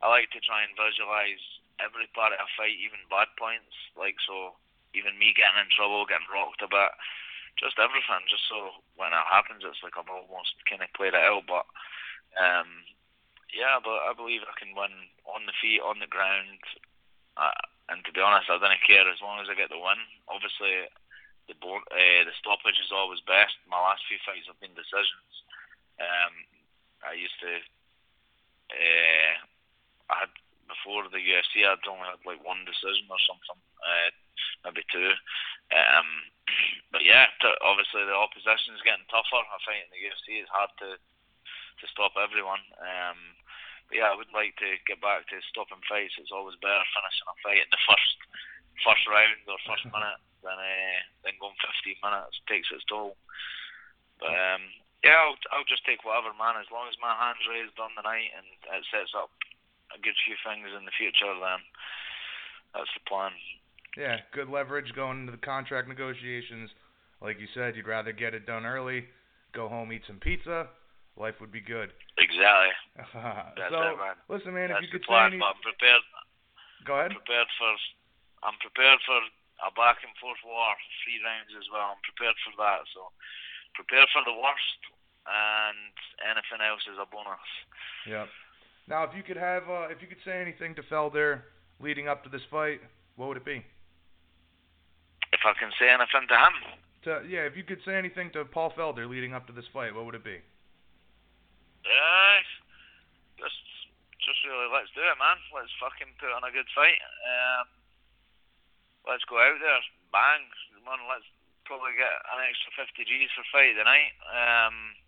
I like to try and visualise every part of a fight, even bad points, like so, even me getting in trouble, getting rocked a bit, just everything, just so when it happens, it's like I'm almost kind of played it out, but um, yeah, but I believe I can win on the feet, on the ground, uh, and to be honest, I don't care as long as I get the win. Obviously, The, board, uh, the stoppage is always best. My last few fights have been decisions. Um, I used to, uh, I had before the U F C, I'd only had like one decision or something, uh, maybe two. Um, but yeah, t- obviously the opposition is getting tougher. I fight in the U F C, it's hard to to stop everyone. Um, but yeah, I would like to get back to stopping fights. It's always better finishing a fight in the first first round or first minute. Then, uh, then going fifteen minutes takes its toll. But um, yeah, I'll, I'll just take whatever, man. As long as my hand's raised on the night and it sets up a good few things in the future, then that's the plan. Yeah, good leverage going into the contract negotiations. Like you said, you'd rather get it done early, go home, eat some pizza. Life would be good. Exactly. That's so, it, man. Listen, man, that's if you could plan, say any... I'm prepared. Go ahead. I'm prepared for. I'm prepared for. A back and forth war, three rounds as well. I'm prepared for that, so prepare for the worst, and anything else is a bonus. Yeah. Now, if you could have, uh, if you could say anything to Felder leading up to this fight, what would it be? If I can say anything to him. To, yeah, if you could say anything to Paul Felder leading up to this fight, what would it be? Yeah, just, just really, let's do it, man. Let's fucking put on a good fight. Um. Let's go out there, bang, man, let's probably get an extra fifty G's for Friday night. Um,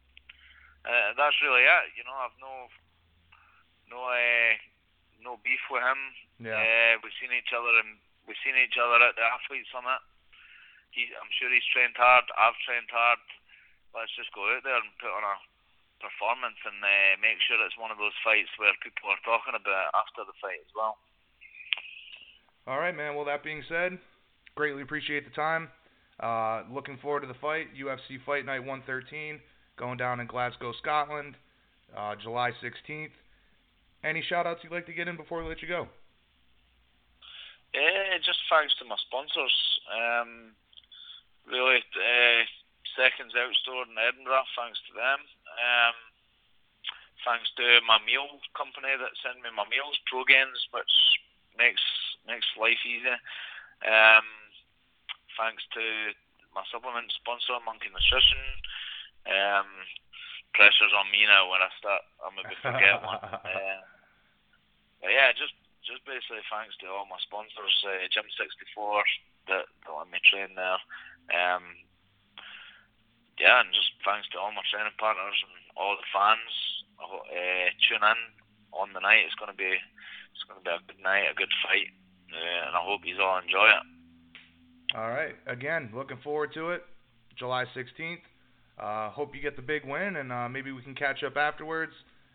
uh, that's really it, you know, I've no no uh, no beef with him. Yeah. Uh, we've seen each other and we've seen each other at the Athlete Summit. He, I'm sure he's trained hard, I've trained hard. Let's just go out there and put on a performance and uh, make sure it's one of those fights where people are talking about it after the fight as well. All right, man. Well, that being said, greatly appreciate the time. Uh, looking forward to the fight. U F C Fight Night one thirteen, going down in Glasgow, Scotland, uh, July sixteenth. Any shout-outs you'd like to get in before we let you go? Yeah, just thanks to my sponsors. Um, really, uh, Seconds Outstore in Edinburgh, thanks to them. Um, thanks to my meal company that sent me my meals, ProGains, which makes... makes life easy. Um, thanks to my supplement sponsor, Monkey Nutrition. Um, pressure's on me now when I start. I maybe forget one. Uh, but yeah, just just basically thanks to all my sponsors, uh, Gym sixty-four that, that let me train there. Um, yeah, and just thanks to all my training partners and all the fans. Uh, tune in on the night. It's gonna be it's gonna be a good night, a good fight. Yeah, and I hope you all enjoy it. All right. Again, looking forward to it. July sixteenth. Uh, hope you get the big win, and uh, maybe we can catch up afterwards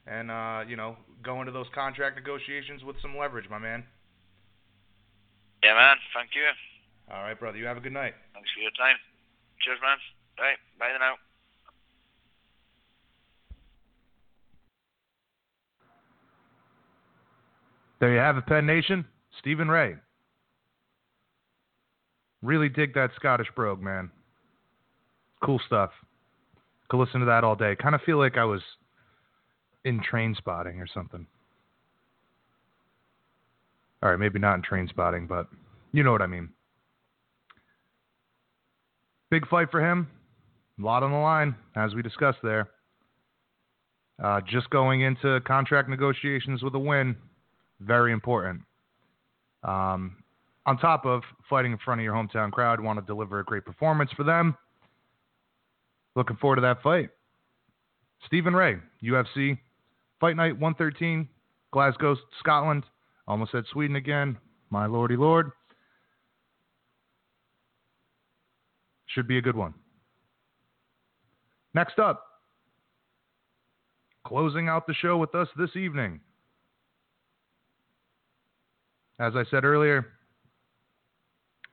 and, uh, you know, go into those contract negotiations with some leverage, my man. Yeah, man. Thank you. All right, brother. You have a good night. Thanks for your time. Cheers, man. Bye. Bye now. There you have it, Penn Nation. Stephen Ray. Really dig that Scottish brogue, man. Cool stuff. Could listen to that all day. Kind of feel like I was in Train Spotting or something. All right, maybe not in Train Spotting, but you know what I mean. Big fight for him. A lot on the line, as we discussed there. Uh, just going into contract negotiations with a win. Very important. Um, on top of fighting in front of your hometown crowd, want to deliver a great performance for them. Looking forward to that fight. Stephen Ray, U F C Fight Night one thirteen, Glasgow, Scotland. Almost said Sweden again. My lordy lord. Should be a good one. Next up, closing out the show with us this evening. As I said earlier,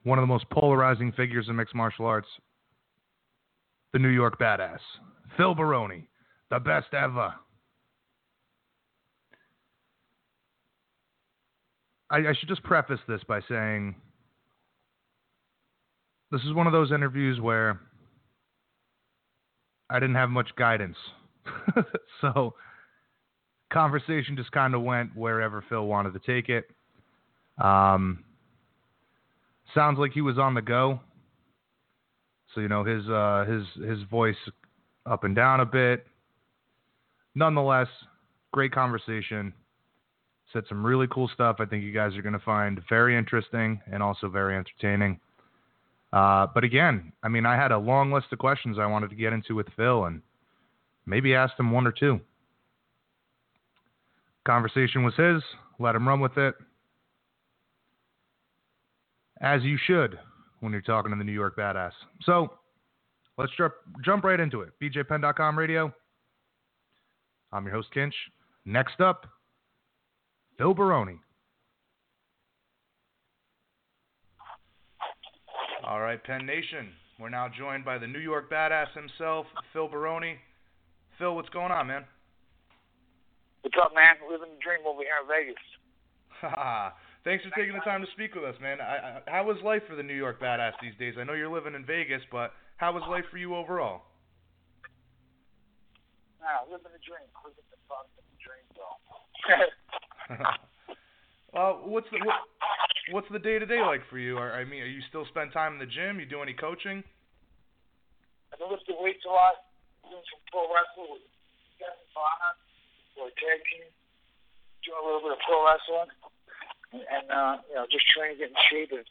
one of the most polarizing figures in mixed martial arts, the New York Badass, Phil Baroni, the best ever. I, I should just preface this by saying this is one of those interviews where I didn't have much guidance. So conversation just kind of went wherever Phil wanted to take it. Um, sounds like he was on the go. So, you know, his, uh, his, his voice up and down a bit. Nonetheless, great conversation. Said some really cool stuff. I think you guys are going to find very interesting and also very entertaining. Uh, but again, I mean, I had a long list of questions I wanted to get into with Phil and maybe asked him one or two. Conversation was his, let him run with it. As you should when you're talking to the New York Badass. So let's jump jump right into it. B J Penn dot com radio. I'm your host, Kinch. Next up, Phil Baroni. All right, Penn Nation. We're now joined by the New York Badass himself, Phil Baroni. Phil, what's going on, man? What's up, man? Living the dream over here in Vegas. Ha Thanks for taking the time to speak with us, man. I, I, how was life for the New York Badass these days? I know you're living in Vegas, but how was life for you overall? Ah, living the dream. Living the fucking dream, though. Well, what's the what, what's the day to day like for you? Are, I mean, are you still spend time in the gym? You do any coaching? I've been lifting weights a lot. Doing some pro wrestling with Kevin Lee, or tag team. Doing a little bit of pro wrestling. And, uh, you know, just trying to get in shape and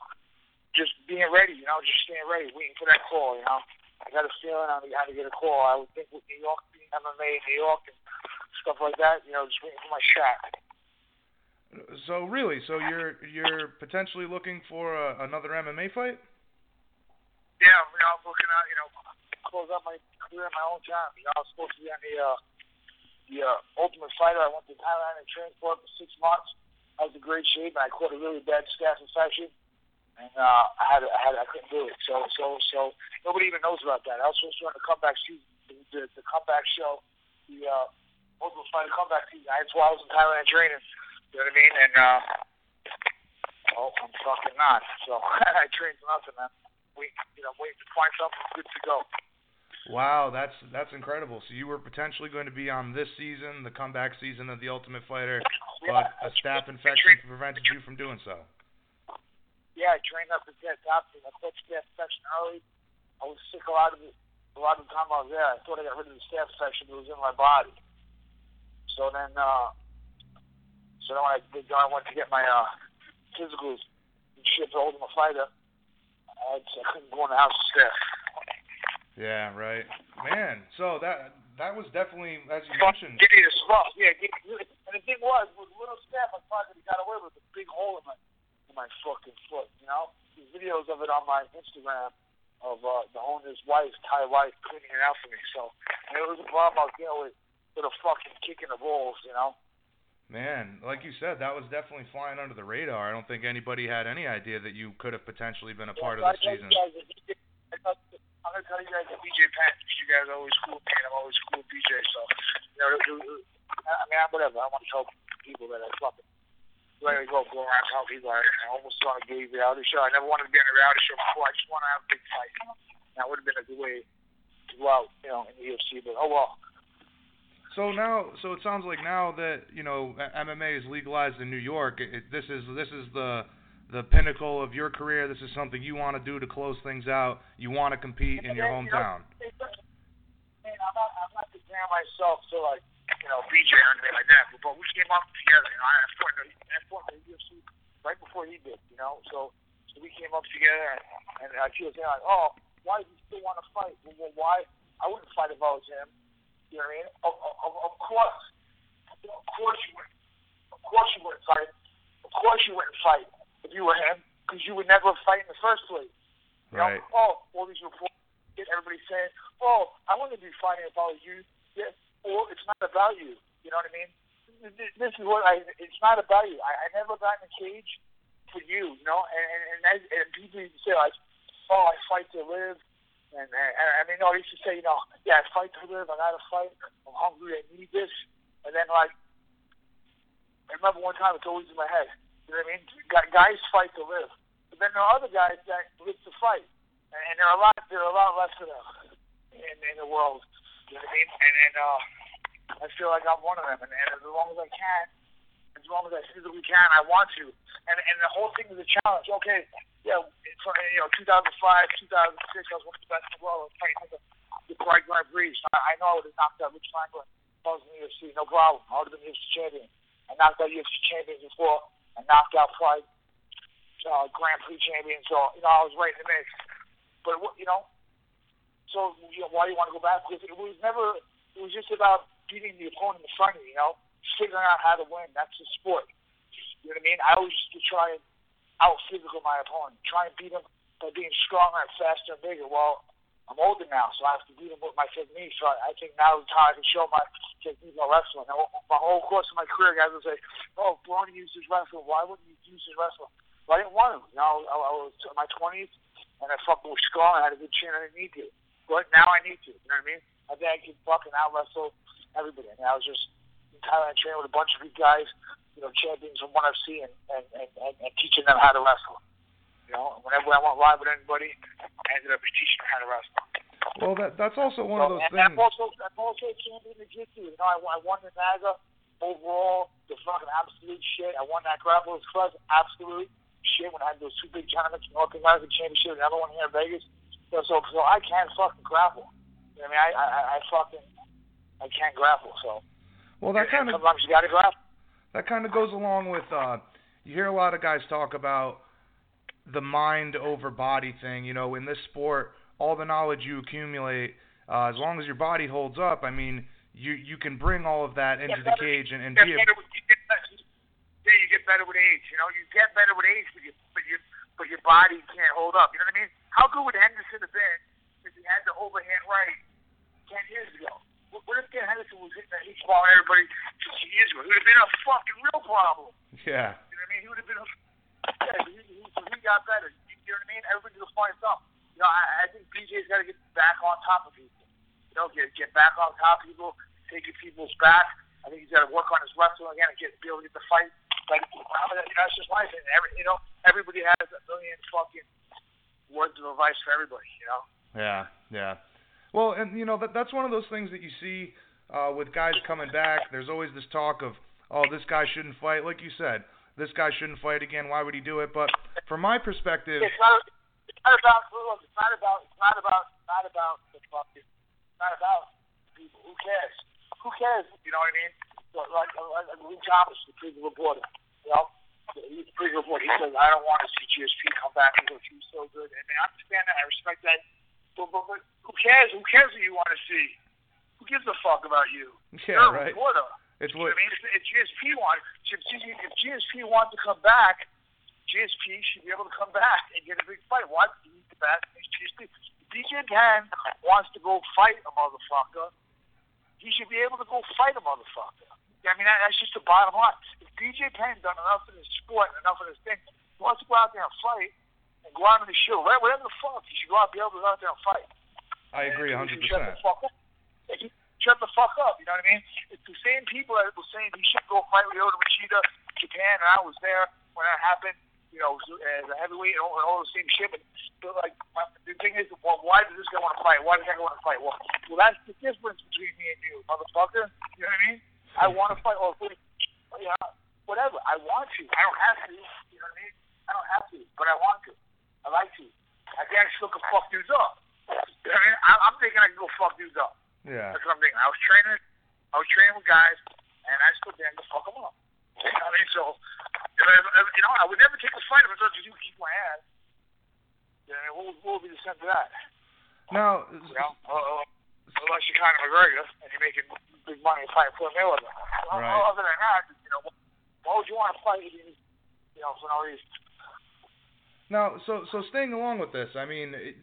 just being ready, you know, just staying ready, waiting for that call, you know. I got a feeling I had to get a call. I would think with New York, being M M A in New York and stuff like that, you know, just waiting for my shot. So, really, so you're you're potentially looking for a, another M M A fight? Yeah, you know, I'm looking out, you know, close out my career in my own time. You know, I was supposed to be on the, uh, the uh, Ultimate Fighter. I went to Thailand and trained for it for six months. I was in great shape, and I caught a really bad staph infection, and uh, I had, I had, I couldn't do it. So, so, so nobody even knows about that. I was supposed to run the comeback season, the, the comeback show, the uh, Ultimate Fighter comeback season. That's why I was in Thailand training. You know what I mean? And uh, oh, I'm fucking not. So I trained for nothing, man. Wait, you know, waiting to find something good to go. Wow, that's that's incredible. So you were potentially going to be on this season, the comeback season of the Ultimate Fighter, but a staph infection prevented you from doing so. Yeah, I trained up to death after. I caught staph infection early. I was sick a lot of the, a lot of the time I was there. I thought I got rid of the staph infection that was in my body. So then, uh, so then when I did, I went to get my uh, physicals and shit for Ultimate Fighter. I, I couldn't go in the house with staph. Yeah, right. Man, so that that was definitely, as you mentioned. Give me the stuff. Yeah, give me, and the thing was, with little step, I probably got away with a big hole in my in my fucking foot, you know? There's videos of it on my Instagram of uh, the owner's wife, Thai wife, cleaning it out for me. So, and it was a problem I was dealing with, with a fucking kick in the balls, you know? Man, like you said, that was definitely flying under the radar. I don't think anybody had any idea that you could have potentially been a yeah, part of this season. Guys, I'm going to tell you guys that B J Penn, you guys are always cool with me, and I'm always cool with B J, so, you know, it, it, it, I mean, I'm whatever. I want to tell people that I fucking let it go, go around and tell people I, I almost want to be a reality show. I never wanted to be on a reality show before. I just want to have a big fight. That would have been a good way to go out, you know, in the U F C, but oh well. So now, so it sounds like now that, you know, M M A is legalized in New York, it, this is this is the the pinnacle of your career. This is something you want to do to close things out. You want to compete in your hometown. You know, man, I'm not, I'm not comparing myself to, like, you know, B J or anything like that, but, but we came up together. You know, I fought in the, the U F C right before he did, you know, so, so we came up together, and, and I feel like, oh, why does he still want to fight? Well, why? I wouldn't fight if I was him. You know what I mean? Of, of, of course. Of course you wouldn't. Of course you wouldn't fight. Of course you wouldn't fight if you were him, because you would never fight in the first place. You right. know? Oh, all these reports, everybody's saying, oh, I wouldn't be fighting if I was you. Yeah. Or it's not about you. You know what I mean? This is what I, it's not about you. I, I never got in a cage for you, you know? And, and, and, as, and people used to say, like, oh, I fight to live. And, and, and I mean, no, they used to say, you know, yeah, I fight to live, I gotta fight, I'm hungry, I need this. And then, like, I remember one time, it's always in my head. You know what I mean? Guys fight to live. But then there are other guys that live to fight. And, and there are a lot, there are a lot less of them in, in the world. You know what I mean? And, and uh, I feel like I'm one of them. And, and as long as I can, as long as I physically can, I want to. And and the whole thing is a challenge. Okay. Yeah, for, you know, two thousand five, two thousand six, I was one of the best in the world. I was fighting with the Bright Guard Breeze. I, I know I would have knocked out Rich Franklin. I was in the U F C, no problem. I would have been U F C champion. I knocked out U F C champions before. I knocked out Pride, uh, Grand Prix champion. So, you know, I was right in the mix. But, you know, so you know, why do you want to go back? Because it was never, it was just about beating the opponent in front of you, you know, figuring out how to win. That's the sport. You know what I mean? I always used to try and out-physical my opponent, try and beat him by being stronger and faster and bigger. Well, I'm older now, so I have to beat him with my technique. So I, I think now is how I can show my technique in wrestling. Now, my whole course of my career, guys would say, oh, Baroni used his wrestling. Why wouldn't you use his wrestling? Well, I didn't want to. You know, I, I was in my twenties, and I fucking was strong. I had a good chin. I didn't need to. But now I need to. You know what I mean? I think I could fucking out-wrestle everybody. And I was just in Thailand training with a bunch of big guys, you know, champions from ONE F C, and, and, and, and teaching them how to wrestle. You know, whenever I went live with anybody, I ended up teaching them how to wrestle. Well, that that's also one so, of those and, things. And I'm also, I'm also a champion in jiu-jitsu. You know, I, I won the N A G A overall, the fucking absolute shit. I won that Grappler's Club, absolute shit, when I had those two big tournaments, North American Championship, another one here in Vegas. So, so, so I can't fucking grapple. You know what I mean? I, I, I fucking, I can't grapple, so. Well, that kind of. Sometimes you gotta grapple. That kind of goes along with, uh, you hear a lot of guys talk about the mind over body thing. You know, in this sport, all the knowledge you accumulate, uh, as long as your body holds up, I mean, you you can bring all of that into the cage and, and be a... Yeah, you get better with age, you know? You get better with age, but, you, but, you, but your body can't hold up. You know what I mean? How good would Henderson have been if he had the overhand right ten years ago? What if Dan Henderson was hitting that each ball everybody fifty years ago? It would have been a fucking real problem. Yeah. You know what I mean? He would have been a... Yeah, he, he, he got better. You know what I mean? Everybody just finds out. You know, I, I think B J's got to get back on top of people. You know, get, get back on top of people, take people's back. I think he's got to work on his wrestling again and get, be able to get the fight. Like, you know, that's just my thing. Every, you know, everybody has a million fucking words of advice for everybody, you know? Yeah, yeah. Well, and, you know, that that's one of those things that you see uh, with guys coming back. There's always this talk of, oh, this guy shouldn't fight. Like you said, this guy shouldn't fight again. Why would he do it? But from my perspective... It's not, it's not about... It's not about... It's not about... It's not about... It's not about, it's not about people. Who cares? Who cares? You know what I mean? Like, like Lee Thomas, the prison reporter. You know? He's a prison reporter. He says, I don't want to see G S P come back because he was so good. And I understand that. I respect that. But, but, but who cares? Who cares who you want to see? Who gives a fuck about you? Yeah, You're right. A reporter. It's what... I mean, if, if G S P wants, if G S P wants to come back, G S P should be able to come back and get a big fight. Why do you need to back against G S P? If B J Penn wants to go fight a motherfucker, he should be able to go fight a motherfucker. I mean, that, that's just the bottom line. If B J Penn's done enough in his sport and enough in his thing, he wants to go out there and fight and go out in the show. Whatever the fuck, he should go out and be able to go out there and fight. I agree one hundred percent. He should shut the fuck up. He shut the fuck up, you know what I mean? It's the same people that were saying he should go fight Ryota Machida in Japan, and I was there when that happened, you know, as a heavyweight and all, and all the same shit. But, but like, my, the thing is, well, why does this guy want to fight? Why does that guy want to fight? Well, well, that's the difference between me and you, motherfucker. You know what I mean? I want to fight, or yeah, whatever. I want to. I don't have to. You know what I mean? I don't have to, but I want to. I like to. I can actually look and fuck dudes up. You know what I mean? I, I'm thinking I can go fuck dudes up. Yeah. That's what I'm thinking. I was training. I was training with guys, and I stood there and go fuck them up. You know what I mean? So, you know, you know I would never take a fight if I thought you keep my ass. You know, what would, what would be the sense of that? Now, you know, uh, unless you're Conor McGregor and you're making big money to fight for Mayweather. Well, right. Other than that, you know, why would you want to fight? You know, for no reason. Now, so so staying along with this, I mean, it,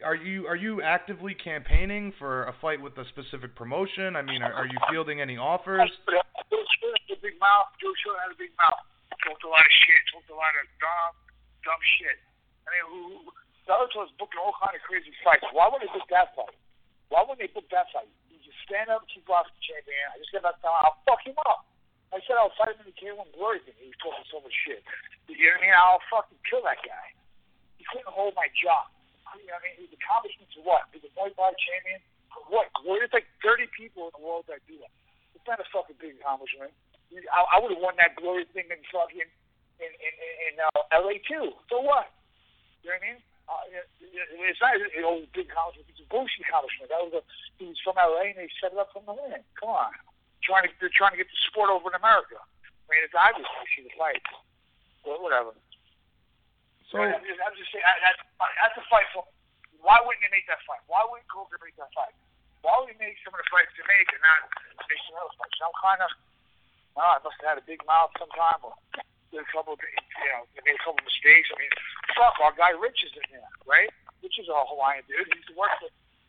are you are you actively campaigning for a fight with a specific promotion? I mean, are, are you fielding any offers? Joe Schilling had a big mouth. Joe Schilling had a big mouth. Talked a lot of shit. Talked a lot of dumb, dumb shit. I mean, who? The other was booking all kind of crazy fights. Why would they book that fight? Why wouldn't they book that fight? You just stand up and keep off the champion. I just got that time. I'll fuck him up. I said I'll fight him in the K one Glory thing. He was talking so much shit. You know what I mean? I'll fucking kill that guy. He couldn't hold my job. You know what I mean? His accomplishments are what? He's a Muay Thai champion? What? There's like thirty people in the world that do that. It's not a fucking big accomplishment. I, I would have won that Glory thing in fucking in, in, in uh, L A too. So what? You know what I mean? Uh, it's not an old big accomplishment. It's a bullshit accomplishment. That was a, he was from L A and they set it up from the land. Come on, trying to they're trying to get the sport over in America. I mean, it's obvious you see the fight, but whatever. So I'm just, I'm just saying I, that's, that's a fight. For, why wouldn't they make that fight? Why wouldn't Coker make that fight? Why would he make some of the fights they make and not make some other fights? Some kind of oh, I must have had a big mouth sometime or. There's a couple of, you know, they made a couple of mistakes. I mean, fuck, our guy Rich is in there, right? Rich is a Hawaiian dude. He's the worst.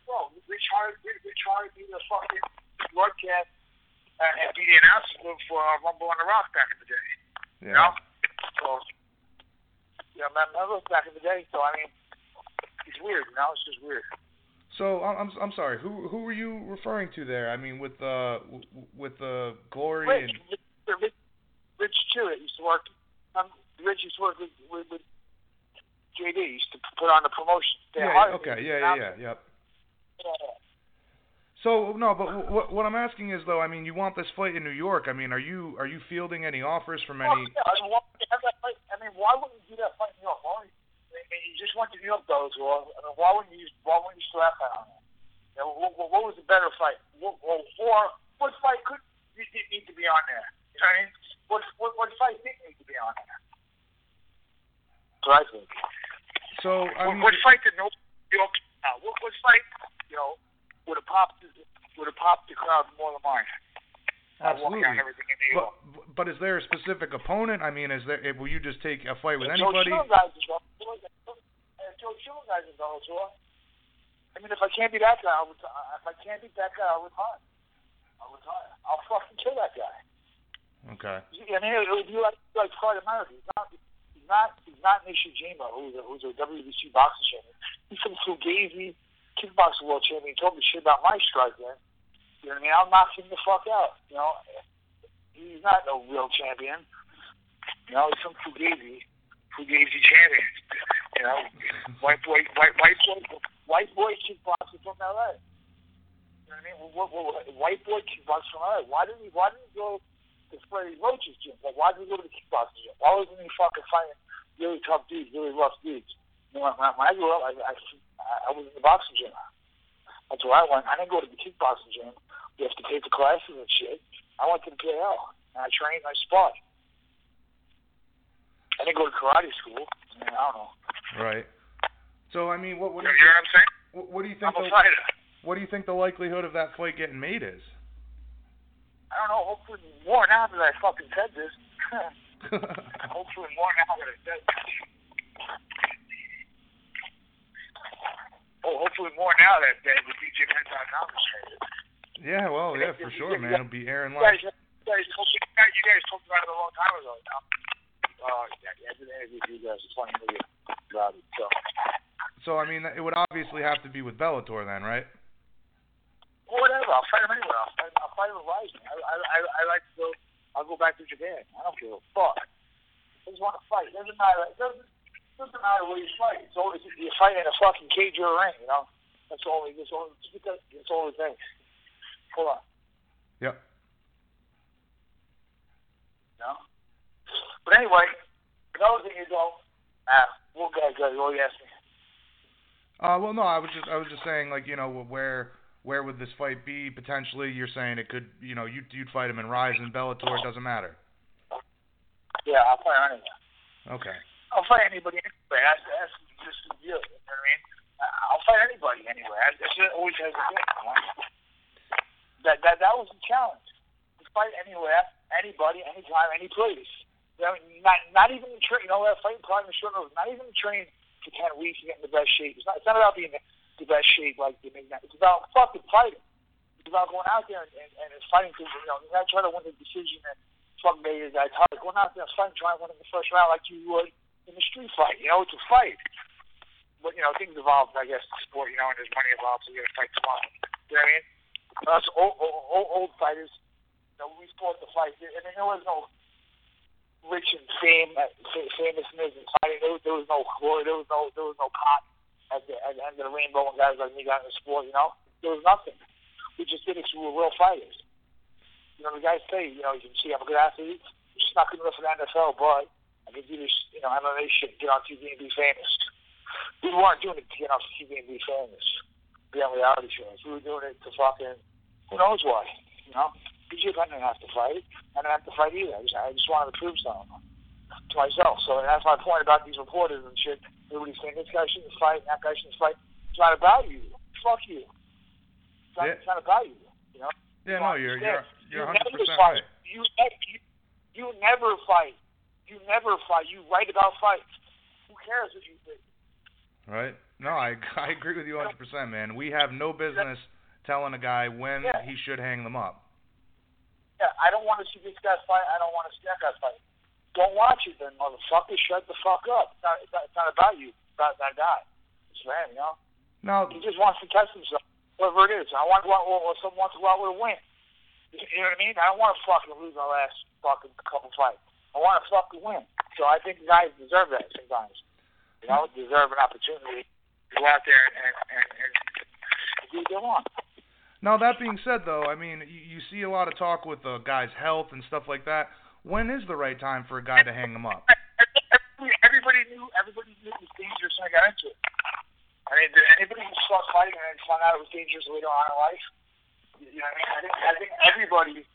Well, Rich hired, Rich hired me to fucking broadcast uh, and be the announcer for uh, Rumble on the Rock back in the day. Yeah. You know? So, you know, Matt Mitrione back in the day. So, I mean, it's weird, you know? It's just weird. So, I'm I'm sorry. Who who were you referring to there? I mean, with uh, with uh, Glory Rich, and... Rich, Rich too, that used to work. Um, Rich used to work with, with, with J D. Used to put on the promotion. Yeah. Okay. Yeah. Yeah. Yeah. Yep. Yeah. So no, but what, what I'm asking is though, I mean, you want this fight in New York? I mean, are you are you fielding any offers from any? Oh, yeah. I mean, why, I mean, why wouldn't you do that fight in New York? Why? I mean, you just went to New York, those. Well, I mean, why wouldn't you? Why wouldn't you throw that fight on there? You know, what, what was the better fight? What, or what fight could you need to be on there? You know what I mean? What, what, what fight did need to be on there? So I think. So I mean, what, what fight did no New York? Uh, what, what fight? You know, would have popped would have popped the crowd more than mine. Absolutely. Uh, out everything in New York. But, but is there a specific opponent? I mean, is there? Will you just take a fight with if anybody? Joe Schilling guys is on tour. I mean, if I can't beat that guy, I would, if I can't beat that guy, I would retire. I would retire. I'll fucking kill that guy. Okay. I mean, it would be like like Floyd America. He's not, he's not, he's not Nisha Jima, who's a, who's a W B C boxing champion. He's from Fugazi, kickboxing world champion. He told me shit about my striking. You know what I mean? I'll knock him the fuck out. You know, he's not no real champion. You know, he's from Fugazi, Fugazi champion. You know, white boy, white white boy, white boy kickboxing from L A. You know what I mean? What, what, what, white boy kickboxing from L A. Why did he? Why did he go? It's Freddie Roach's gym. Like, why did he go to the kickboxing gym? Why wasn't he fucking fighting really tough dudes, really rough dudes? You know, when, when I grew up, I, I, I was in the boxing gym. That's where I went. I didn't go to the kickboxing gym. You have to pay for classes and shit. I went to the P A L, and I trained and I sparred. I didn't go to karate school. I mean, I don't know. Right. So, I mean, what, what do you, you know what I'm saying? What, what do you think I'm a the, fighter. What do you think the likelihood of that fight getting made is? I don't know, hopefully more now that I fucking said this. Hopefully more now that it does. Oh, hopefully more now that that the B J Penn dot com is traded. Yeah, well, yeah, for sure, man. It'll be airing live. You guys, you guys talked about it a long time ago. Now. Uh, yeah, I did an interview with you guys. It's funny about it. So. So, I mean, it would obviously have to be with Bellator then, right? Well, whatever. I'll fight him anywhere. I'll fight, I'll fight him with Ryzen. I, I, I, I like to go. I'll go back to Japan. I don't give a fuck. I just want to fight. It doesn't matter. It doesn't, it doesn't matter where you fight. It's always you fight in a fucking cage or a ring. You know, that's always that's always that's always thing. Hold on. Yep. You know? But anyway, another thing is though. Ah, what guy got you? Oh, you asked me. Uh, well, no, I was just, I was just saying, like, you know, where, where would this fight be potentially? You're saying it could, you know, you'd, you'd fight him in Ryzen, Bellator, it doesn't matter. Yeah, I'll fight anywhere. Okay. I'll fight anybody anywhere. That's, that's just the deal. You know what I mean? I'll fight anybody anywhere. That shit always has a thing. You know? That that that was the challenge. To fight anywhere, anybody, anytime, any place. You know, not not even the train. You know, that fight climbing short notice. Not even the train. For ten weeks and get in the best shape. It's not, it's not about being the, the best shape like the midnight. It's about fucking fighting. It's about going out there and, and, and fighting people. You know, you're not trying to win the decision that fuck made your guy tired. Going out there and fighting, trying to win in the first round like you would in the street fight. You know, it's a fight. But, you know, things evolve, I guess, in the sport, you know, and there's money involved, so you got to fight tomorrow. You know what I mean? Us old, old, old fighters, you know, we fought the fight. And there was no rich and fame, famousness and fighting. There was, there was no glory. There was no, there was no pot at the, at the end of the rainbow and guys like me got in the sport, you know? There was nothing. We just did it because we were real fighters. You know, the guys say, you know, you can see I'm a good athlete. I'm just not good enough for the N F L, but I can do this, you know, M M A shit, get on T V and be famous. We weren't doing it to get on T V and be famous, be on reality shows. We were doing it to fucking, who knows why, you know? B J Penn didn't have to fight. I didn't have to fight either. I just, I just wanted to prove something to myself. So that's my point about these reporters and shit. Everybody's saying this guy shouldn't fight and that guy shouldn't fight. It's not about you. Fuck you. It's not, yeah. It's not about you. You know? Yeah, no, you're you're, you're one hundred percent you never fight. Right. You, you, you never fight. You never fight. You write about fights. Who cares what you think? Right. No, I, I agree with you one hundred percent, man. We have no business telling a guy when yeah. he should hang them up. Yeah, I don't want to see this guy fight. I don't want to see that guy fight. Don't watch it then, motherfucker. Shut the fuck up. It's not, it's not, it's not about you. It's about that guy. It's man, you know? No. He just wants to test himself, whatever it is. I want to go out, or, or someone wants to go out with a win. You know what I mean? I don't want to fucking lose my last fucking couple fights. I want to fucking win. So I think guys deserve that sometimes. You know, deserve an opportunity to go out there and, and, and do what they want. Now, that being said, though, I mean, you, you see a lot of talk with the uh, guy's health and stuff like that. When is the right time for a guy to hang him up? Everybody, everybody knew everybody knew it was dangerous when I got into it. I mean, did anybody who started fighting and then found out it was dangerous later on in life? You know what I mean? I think, I think everybody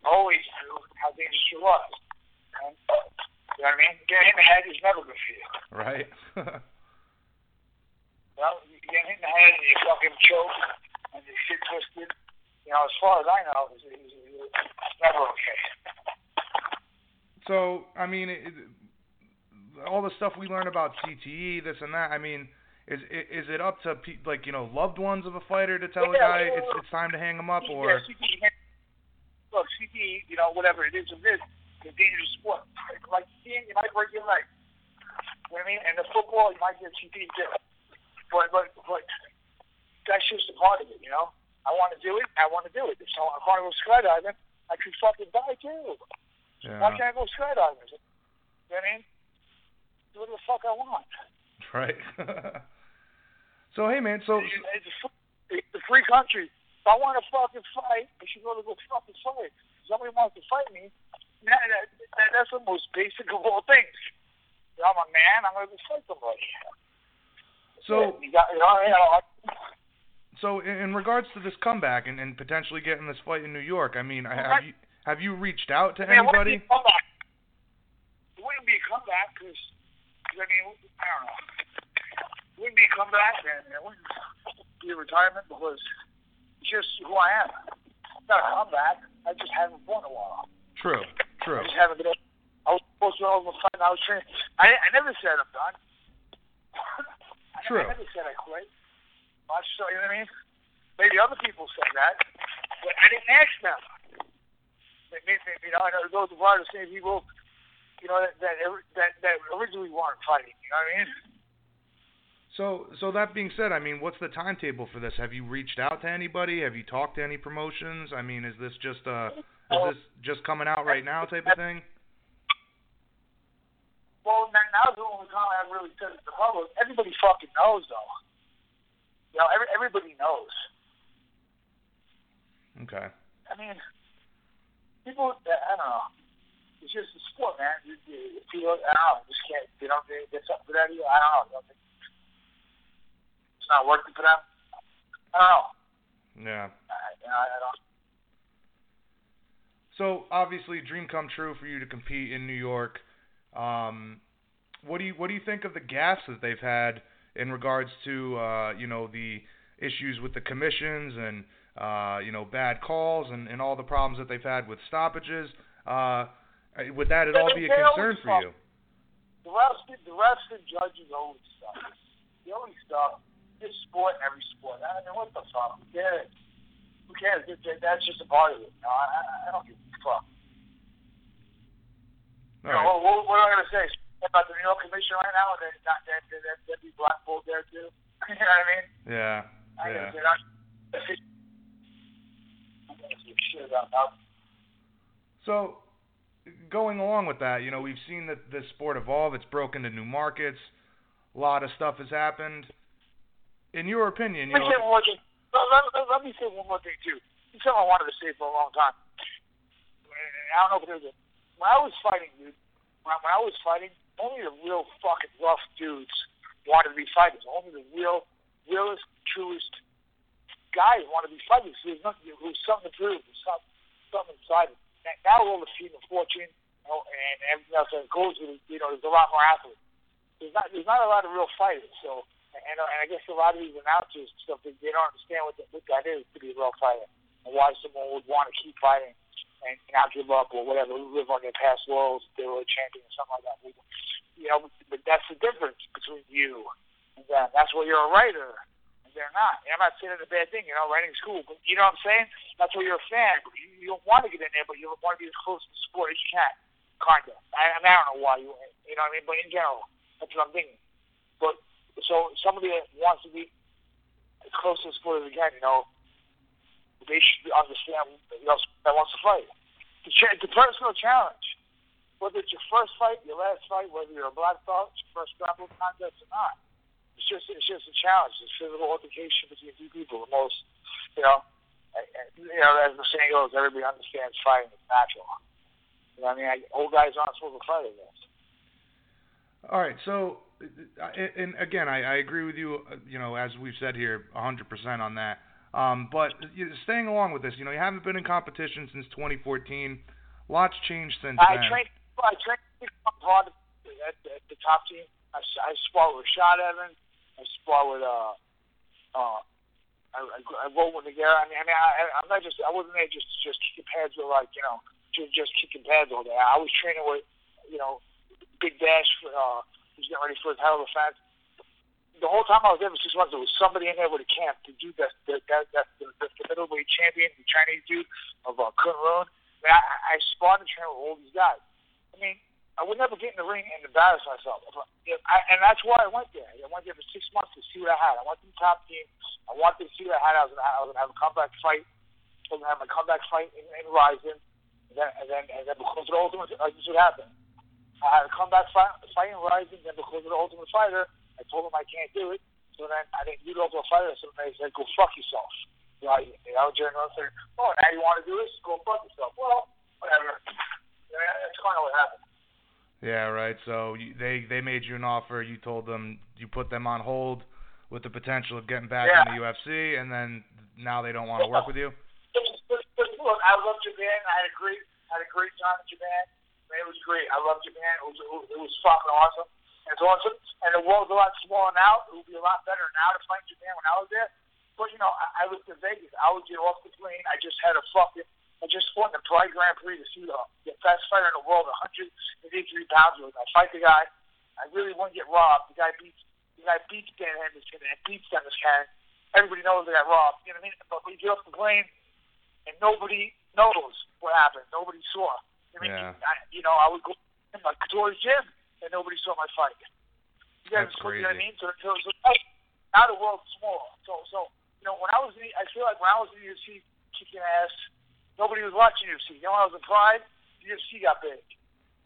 always knew how dangerous it was. And, you know what I mean? Getting hit in the head is never good for you. Right. Well, you get hit in the head and you fucking choke. And the shit twisted, you know, as far as I know, it's, it's, it's never okay. So, I mean, it, all the stuff we learn about C T E, this and that, I mean, is is it up to, pe- like, you know, loved ones of a fighter to tell yeah, a guy yeah, it's, it's time to hang him up? Or yeah, C T E, look, C T E, you know, whatever it is, it is, it's a dangerous sport. Like, seeing, you might break your leg. You know what I mean? And the football, you might get C T E too. But, but, but... That's just a part of it, you know? I want to do it, I want to do it. If someone, if I go skydiving, I could fucking die too. Yeah. Why can't I go skydiving? You know what I mean? Do whatever the fuck I want. Right. So, hey, man, so... It's, it's, a free, it's a free country. If I want to fucking fight, I should go to go fucking fight. If somebody wants to fight me, that, that, that, that's the most basic of all things. You know, I'm a man, I'm going to go fight somebody. So... You got, you know, you know, I, So in regards to this comeback and, and potentially getting this fight in New York, I mean, have you have you reached out to Man, anybody? It wouldn't be a comeback. It wouldn't be a comeback because, I mean, I don't know. It wouldn't be a comeback and it wouldn't be a retirement because it's just who I am. It's not a comeback. I just haven't fought in a while. True, true. I just haven't been able I was supposed to have a fight. I was training. I, I never said I'm done. I True. Never, I never said I quit. I saw, you know what I mean? Maybe other people said that, but I didn't ask them. Maybe, maybe, you know, I know those are the same people, you know, that that that, that originally weren't fighting. You know what I mean? So, so that being said, I mean, what's the timetable for this? Have you reached out to anybody? Have you talked to any promotions? I mean, is this just uh, is this just coming out right now type of thing? Well, now's the only time I really said it to the public. Everybody fucking knows, though. You know, every, everybody knows. Okay. I mean, people, I don't know. It's just a sport, man. People, I don't know, just can't, they don't get something for that either. I don't know. It's not working for them. I don't know. Yeah. I, you know, I don't. So obviously, dream come true for you to compete in New York. Um, what do you what do you think of the gaffes that they've had in regards to uh, you know, the issues with the commissions and uh, you know, bad calls and, and all the problems that they've had with stoppages? Uh, would that at all be a concern for you? The rest, the rest of the judges always suck. They always suck. This sport, every sport. I mean, what the fuck? Who cares? Who cares? That's just a part of it. No, I, I don't give a fuck. All right. You know, what, what am I going to say about the New York Commission right now? That that that that be blackballed there too. You know what I mean? Yeah. I yeah. Guess they're not. I'm going to speak shit about that. So, going along with that, you know, we've seen that this sport evolve. It's broken to new markets. A lot of stuff has happened. In your opinion, you let me know. Say one thing. Let, let, let me say one more thing too. It's something I wanted to say for a long time. I don't know if there's a. When I was fighting, dude, when I was fighting, only the real fucking rough dudes wanted to be fighters. Only the real, realest, truest guys wanted to be fighters. There's nothing, there was something to prove. There's something, something inside it. Now all the fame and fortune, you know, and everything else that goes with it, you know, there's a lot more athletes. There's not, there's not a lot of real fighters. So, and, and I guess a lot of these announcers and stuff, they, they don't understand what, the, what that is to be a real fighter and why someone would want to keep fighting. And not give up or whatever, live on their past worlds, they were a champion or something like that. You know, but that's the difference between you and them. That's where you're a writer and they're not. And I'm not saying it's a bad thing, you know, writing's cool, but you know what I'm saying? That's where you're a fan. You, you don't want to get in there, but you want to be as close to the sport as you can, kind of. I, I mean, I don't know why you, you know what I mean? But in general, that's what I'm thinking. But so somebody that wants to be as close to the sport as they can, you know, they should understand, you know, that wants to fight. It's a cha- personal challenge. Whether it's your first fight, your last fight, whether you're a black belt, your first grapple contest or not, it's just it's just a challenge. It's physical altercation between two people. The most, you know, I, I, you know, as the saying goes, everybody understands fighting is natural. You know what I mean? I, old guys aren't supposed to fight against. All right, so, and again, I, I agree with you, you know, as we've said here, one hundred percent on that. Um, but staying along with this, you know, you haven't been in competition since twenty fourteen. Lots changed since I then. Trained, I trained hard at, at the top team. I, I sparred with Rashad Evans. I sparred with, uh, uh, I, I, I rolled with Nogueira. I mean, I mean, I, I'm not just, I wasn't there just, just kicking pads or like, you know, just, just kicking pads all day. I was training with, you know, Big Dash, uh, who's getting ready for his title defense. The whole time I was there for six months, there was somebody in there with a camp. The dude that's the, that, that, the, the middleweight champion, the Chinese dude of uh, Kunlun. I, mean, I, I sparred and trained with all these guys. I mean, I would never get in the ring and embarrass myself. I, I, and that's why I went there. I went there for six months to see what I had. I went to the top team. I wanted to see what I had. I was going to have a comeback fight. I was going to have a comeback fight in, in Rising. And then, and then, and then because of the Ultimate, uh, this would happen. I had a comeback fight, fight in Rising. Then because of the Ultimate Fighter, I told him I can't do it, so then I didn't do local fighters. So then they said, "Go fuck yourself." You know, I, you know, during those things, oh, now you want to do this? Go fuck yourself. Well, whatever. You know, that's kind of what happened. Yeah, right. So you, they they made you an offer. You told them, you put them on hold with the potential of getting back yeah. in the U F C, and then now they don't want to work with you. Look, I love Japan. I had a great had a great time in Japan. It was great. I love Japan. It was it was fucking awesome. It's awesome, and the world's a lot smaller now. It would be a lot better now to fight Japan when I was there. But, you know, I, I was in Vegas. I would get off the plane. I just had a fucking I just fought in the Pride Grand Prix to see the, the best fighter in the world, one hundred eighty-three pounds. I fight the guy. I really wouldn't get robbed. The guy beats the guy beats Dan Henderson and beats Dennis Cannon. Everybody knows they got robbed. You know what I mean? But we get off the plane, and nobody knows what happened. Nobody saw. I mean, yeah. I, you know, I would go in my Couture's gym, and nobody saw my fight. You guys, you know what I mean? So, so it was like, now the world's small. So, so you know, when I was in, I feel like when I was in the U F C kicking ass, nobody was watching U F C. You know, when I was in Pride, the U F C got big.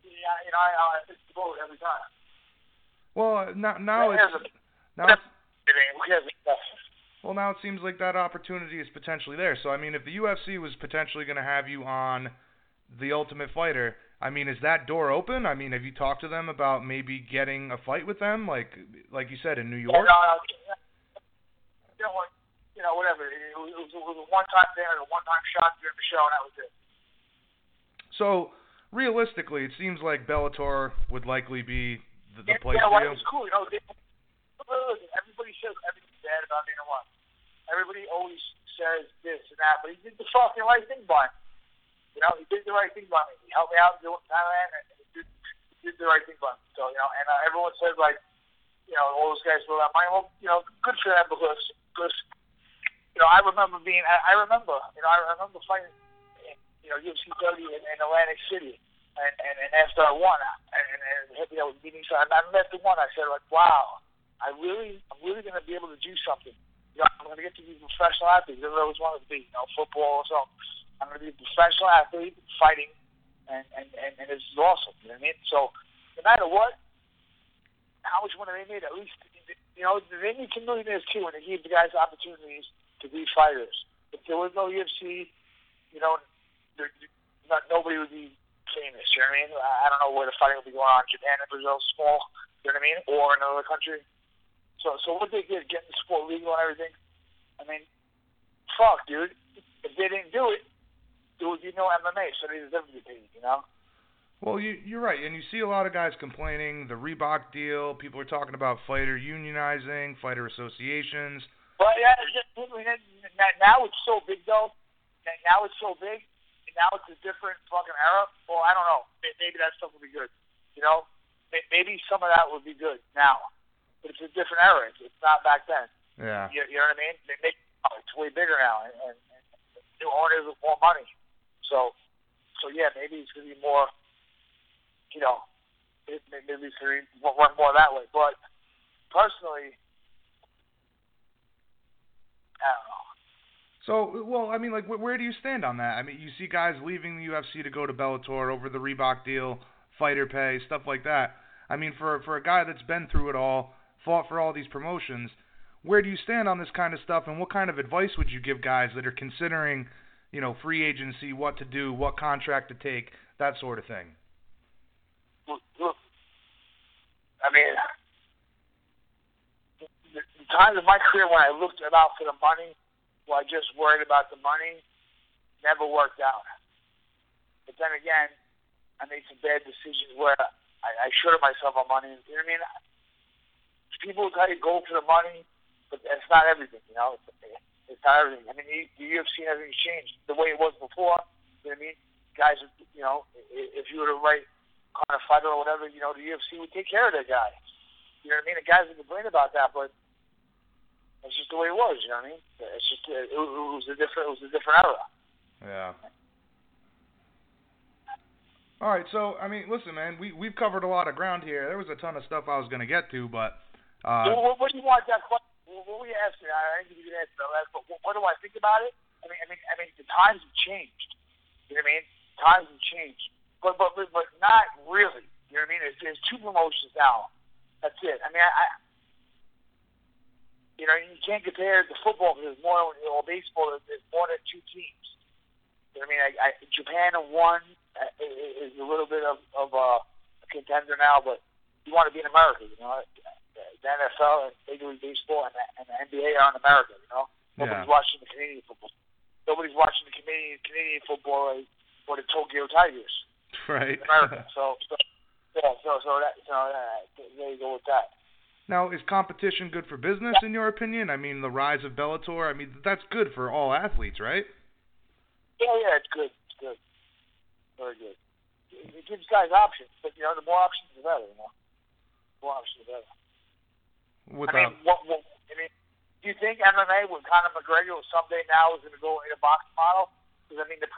Yeah, you know, I, I hit the boat every time. Well, now, now yeah, it's now. It's, well, now it seems like that opportunity is potentially there. So, I mean, if the U F C was potentially going to have you on The Ultimate Fighter, I mean, is that door open? I mean, have you talked to them about maybe getting a fight with them, like like you said, in New York? Yeah, no, you know, you know, whatever. It was, it was a one-time thing, a one-time shot during the show, and that was it. So, realistically, it seems like Bellator would likely be the, the yeah, place yeah, for you. Yeah, well, it was cool. You know, they, everybody says everything's bad about me and what. Everybody always says this and that, but he did the fucking right thing by me. You know, he did the right thing by me. He helped me out in Thailand, and he did, he did the right thing by me. So, you know, and uh, everyone says, like, you know, all those guys blew out money. Well, you know, good for them because, because, you know, I remember being, I, I remember, you know, I remember fighting, you know, U F C thirty in, in Atlantic City. And, and, and after I won, and, and, and hit me up with meetings, so I, I met the one, I said, like, wow, I really, I'm really going to be able to do something. You know, I'm going to get to be a professional athlete. I've always wanted to be, you know, football or something. I'm going to be a professional athlete, fighting, and, and, and, and it's awesome, you know what I mean? So, no matter what, how much money they made, at least, you know, they need some millionaires, too, and they give the guys opportunities to be fighters. If there was no U F C, you know, there, not, nobody would be famous, you know what I mean? I don't know where the fighting would be going on. Japan and Brazil, small, you know what I mean? Or another country. So, so what they did, getting the sport legal and everything, I mean, fuck, dude. If they didn't do it, there would be no M M A, so they deserve to be paid, you know? Well, you, you're right, and you see a lot of guys complaining, the Reebok deal, people are talking about fighter unionizing, fighter associations. Well, yeah, now it's so big, though. Now it's so big, and now it's a different fucking era. Well, I don't know. Maybe that stuff would be good, you know? Maybe some of that would be good now, but it's a different era. It's not back then. Yeah. You, you know what I mean? It's way bigger now, and, and new owners with more money. So, so yeah, maybe it's going to be more, you know, it, maybe it's going to run more that way. But personally, I don't know. So, well, I mean, like, where do you stand on that? I mean, you see guys leaving the U F C to go to Bellator over the Reebok deal, fighter pay, stuff like that. I mean, for, for a guy that's been through it all, fought for all these promotions, where do you stand on this kind of stuff, and what kind of advice would you give guys that are considering, you know, free agency, what to do, what contract to take, that sort of thing? Look, look I mean, the, the times of my career when I looked about for the money, where I just worried about the money, never worked out. But then again, I made some bad decisions where I, I shorted myself on money. You know what I mean? People try to go for the money, but that's not everything, you know? It's, It's not everything. I mean, the U F C hasn't changed the way it was before. You know what I mean? Guys, you know, if you were to write Conor fighter or whatever, you know, the U F C would take care of that guy. You know what I mean? The guys would complain about that, but that's just the way it was. You know what I mean? It's just it, it was a different it was a different era. Yeah. All right. So I mean, listen, man, we we've covered a lot of ground here. There was a ton of stuff I was going to get to, but uh, so what, what do you want that question? What were you asking? I didn't give you an answer, but what do I think about it? I mean, I mean, I mean, the times have changed. You know what I mean? Times have changed, but but but, but not really. You know what I mean? There's, there's two promotions now. That's it. I mean, I, I you know, you can't compare it to football because there's more, or baseball, there's more than two teams. You know what I mean? I, I, Japan and ONE is a little bit of of a contender now, but you want to be in America, you know. The N F L and Major League Baseball and the, and the N B A are in America, you know? Nobody's yeah. watching the Canadian football. Nobody's watching the Canadian Canadian football or the Tokyo Tigers. Right. In America. So, so, yeah, so, so, that, so that, there you go with that. Now, is competition good for business, yeah. in your opinion? I mean, the rise of Bellator, I mean, that's good for all athletes, right? Yeah, yeah, it's good. very good. It gives guys options, but, you know, the more options, the better, you know. The more options, the better. Without... I mean, what, what, I mean, do you think M M A with Conor McGregor someday now is going to go in a box model? Because, I mean, the,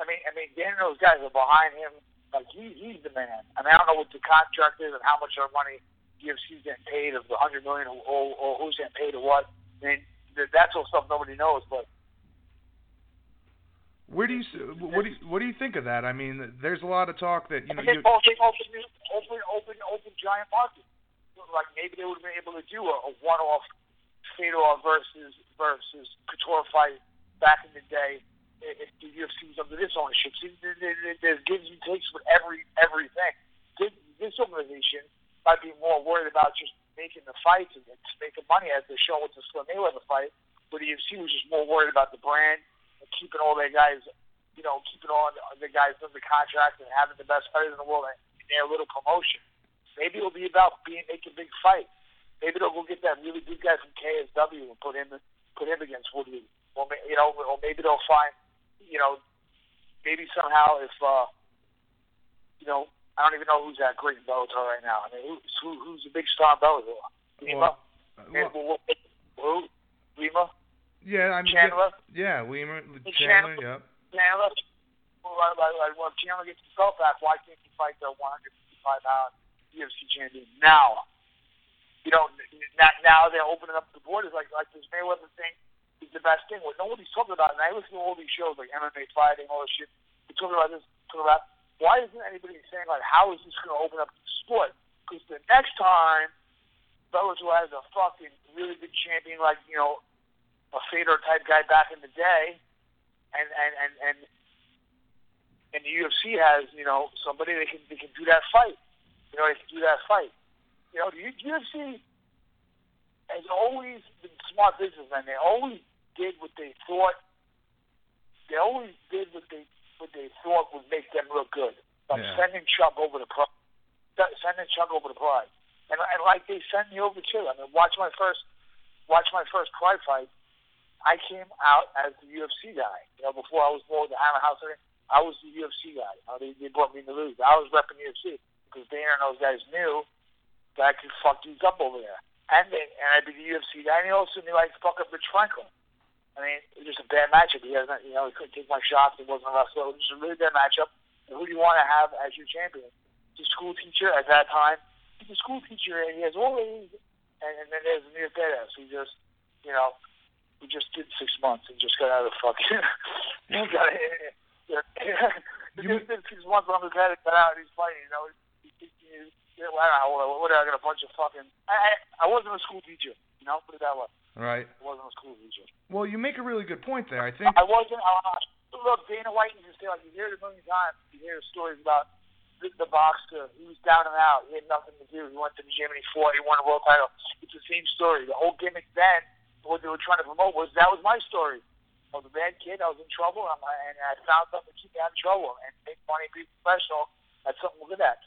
I mean, I mean, Dan and those guys are behind him. Like, he, he's the man. I mean, I don't know what the contract is and how much our money U F C's getting paid of the one hundred million dollars or, or who's getting paid or what. I mean, that's all stuff nobody knows, but. Where do you what do you, what do you think of that? I mean, there's a lot of talk that you know. I think open, open, open, open, open, giant market. Like maybe they would have been able to do a, a one-off Fedor versus versus Couture fight back in the day if the U F C was under this ownership. See, there's gives and takes with every everything. This organization might be more worried about just making the fights and just making money as they show with the Floyd Mayweather fight, but the U F C was just more worried about the brand. Keeping all their guys, you know, keeping all the guys under contract and having the best players in the world in their little promotion. Maybe it'll be about being making big fights. Maybe they'll go get that really good guy from K S W and put him put him against Woodley. Or you know, or maybe they'll find, you know, maybe somehow if, uh, you know, I don't even know who's that great in Bellator right now. I mean, who's who, who's the big star in Bellator? Lima, well, well, Lima. Yeah, I mean, Chandler. Yeah, Weimer, Chandler, Chandler. Yep. Chandler. Well, like, like, well, if Chandler gets his belt back, why can't he fight the one fifty-five pound U F C champion now? You know, now they're opening up the borders. Like, like this Mayweather thing is the best thing. What nobody's talking about, and I listen to all these shows like M M A fighting, all this shit. They talking about this, talking about why isn't anybody saying like, how is this going to open up the sport? Because the next time Bellator has a fucking really good champion, like you know. A Fedor type guy back in the day, and and, and, and and the U F C has you know somebody that can they can do that fight, you know they can do that fight, you know the U F C has always been smart businessmen. They always did what they thought. They always did what they what they thought would make them look good, like yeah. sending Chuck over the pride, sending Chuck over the pride, and and like they sent me over too. I mean, watch my first watch my first pride fight. I came out as the U F C guy. You know, before I was born with the Hammer House, I was the U F C guy. You know, they, they brought me in the league. I was repping the U F C because Dana and those guys knew that I could fuck dudes up over there. And they, and I'd be the U F C guy. And he also knew I'd fuck up Rich Franklin. I mean, it was just a bad matchup. He hasn't, you know, he couldn't take my shots. He wasn't a wrestler. It was just a really bad matchup. And who do you want to have as your champion? The school teacher at that time. He's a school teacher, and he has all these. And, and then there's a new badass. He just, you know. We just did six months and just got out of the fucking. got We just did six months on the head and got out of these fighting. You know, he, he, he, he, well, I don't know. What I got a bunch of fucking. I, I wasn't a school teacher. You know, put it that way. Right. I wasn't a school teacher. Well, you make a really good point there. I think I wasn't. Uh, look, Dana White used to say like you hear it a million times. You hear stories about the, the boxer. He was down and out. He had nothing to do. He went to the gym and he fought. He won a world title. It's the same story. The whole gimmick then. What they were trying to promote was that was my story. I was a bad kid. I was in trouble, and I, and I found something to keep me out of trouble and make money, be professional. That's something we're good at.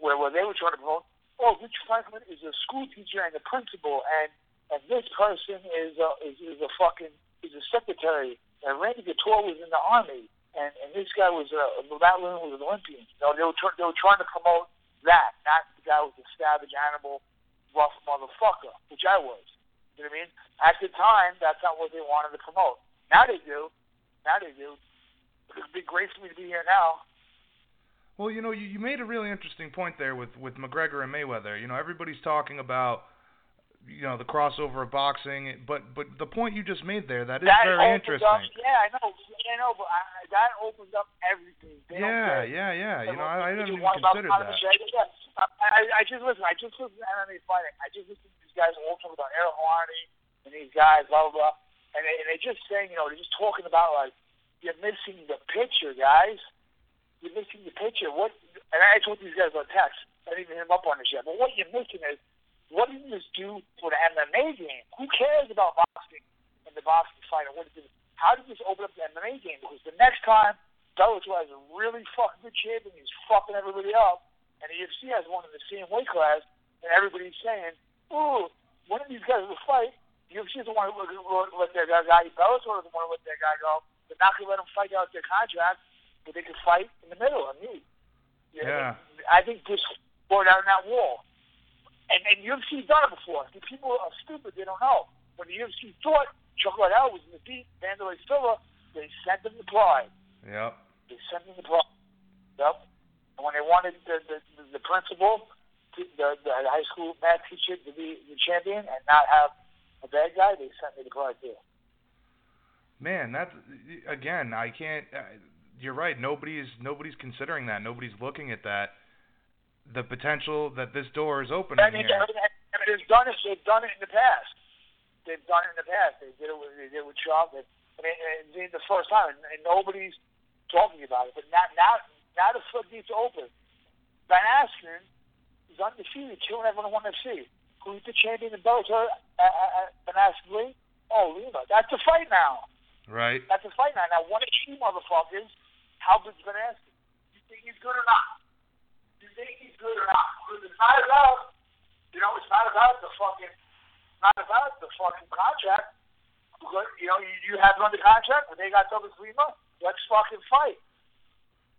Where, where they were trying to promote, oh, Rich Franklin is a school teacher and a principal, and and this person is a is, is a fucking is a secretary, and Randy Couture was in the army, and, and this guy was a Matt Mitrione was an Olympian. You know, they were tr- they were trying to promote that, not the guy was a savage animal, rough motherfucker, which I was. You know what I mean? At the time, that's not what they wanted to promote. Now they do. Now they do. It would be great for me to be here now. Well, you know, you, you made a really interesting point there with, with McGregor and Mayweather. You know, everybody's talking about, you know, the crossover of boxing, but but the point you just made there, that is that very interesting. Up, yeah, I know. I know, but I, that opens up everything. They yeah, yeah, yeah. You know, I, I didn't even consider that. Yeah. I, I just listen. I just listen to M M A fighting. I just listen to these guys all talking about Errol Hardy and these guys, blah, blah, blah. And, they, and they're just saying, you know, they're just talking about, like, you're missing the picture, guys. You're missing the picture. What? And I told these guys on text. I didn't even hit them up on this yet. But what you're missing is, what does this do for the M M A game? Who cares about boxing and the boxing fight? Or what it is? How does this open up the M M A game? Because the next time, Bellator has a really fucking good champion. He's fucking everybody up. And the U F C has one in the same weight class. And everybody's saying, ooh, one of these guys will fight. The U F C doesn't want to let their guy go. Bellator doesn't want to let their guy go. They're not going to let him fight out their contract. but they could fight in the middle on me. You know, yeah. I think just go down that wall. And, and U F C's done it before. The people are stupid. They don't know. When the U F C thought Chocolate Al was in the deep, Vanderlei Silva, they sent him to Pride. Yep. They sent him to Pride. Yep. And when they wanted the, the, the principal, the, the high school math teacher, to be the champion and not have a bad guy, they sent me to Pride too. Man, that's, again, I can't, uh, you're right. Nobody's, nobody's considering that. Nobody's looking at that. The potential that this door is open. I mean, here. They've done it. They've done it in the past. They've done it in the past. They did it with, they did it with Charles. I mean, it was the first time, and nobody's talking about it. But now, now, now the foot needs to open. Van Askren is undefeated. Two and everyone want to see who's the champion of Bellator. Van Askren, Lee? Oh, Lima. That's a fight now. Right. That's a fight now. Now, one of you motherfuckers, how good's Van Askren? You think he's good or not? You think he's good or not? Because it's not about, you know, it's not about the fucking, not about the fucking contract. Because, you know, you, you have him under contract, but they got Douglas Lima. Let's fucking fight.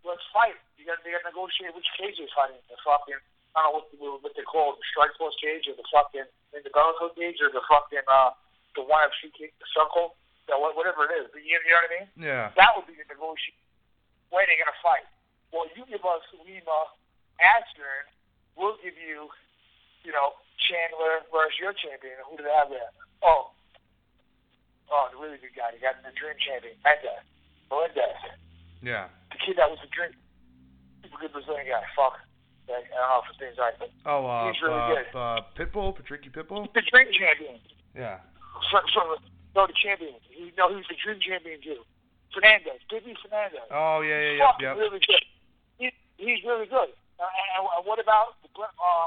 Let's fight. You got, they got to negotiate which cage they're fighting. The fucking, I don't know what, what they call it, the Strikeforce cage or the fucking, the Bellator cage or the fucking, uh, the ONE F C circle, the, whatever it is. You, you know what I mean? Yeah. That would be the negotiation. When they're going to fight. Well, you give us Lima. Askren will give you, you know, Chandler versus your champion. Who do they have there? Oh, oh, the really good guy. He got the dream champion. That guy. Melendez. Yeah. The kid that was the dream. Super good Brazilian guy. Fuck. Like, I don't know if his name's right, but oh, uh, he's really uh, good. Uh, Pitbull? Patricky Pitbull? He's the dream champion. Yeah. From, from, no, the champion. He, no, he was the dream champion, too. Fernandez. Bibby Fernandez. Oh, yeah, yeah, yeah. Yep. Really good. He, he's really good. Uh, and, and what about the, uh,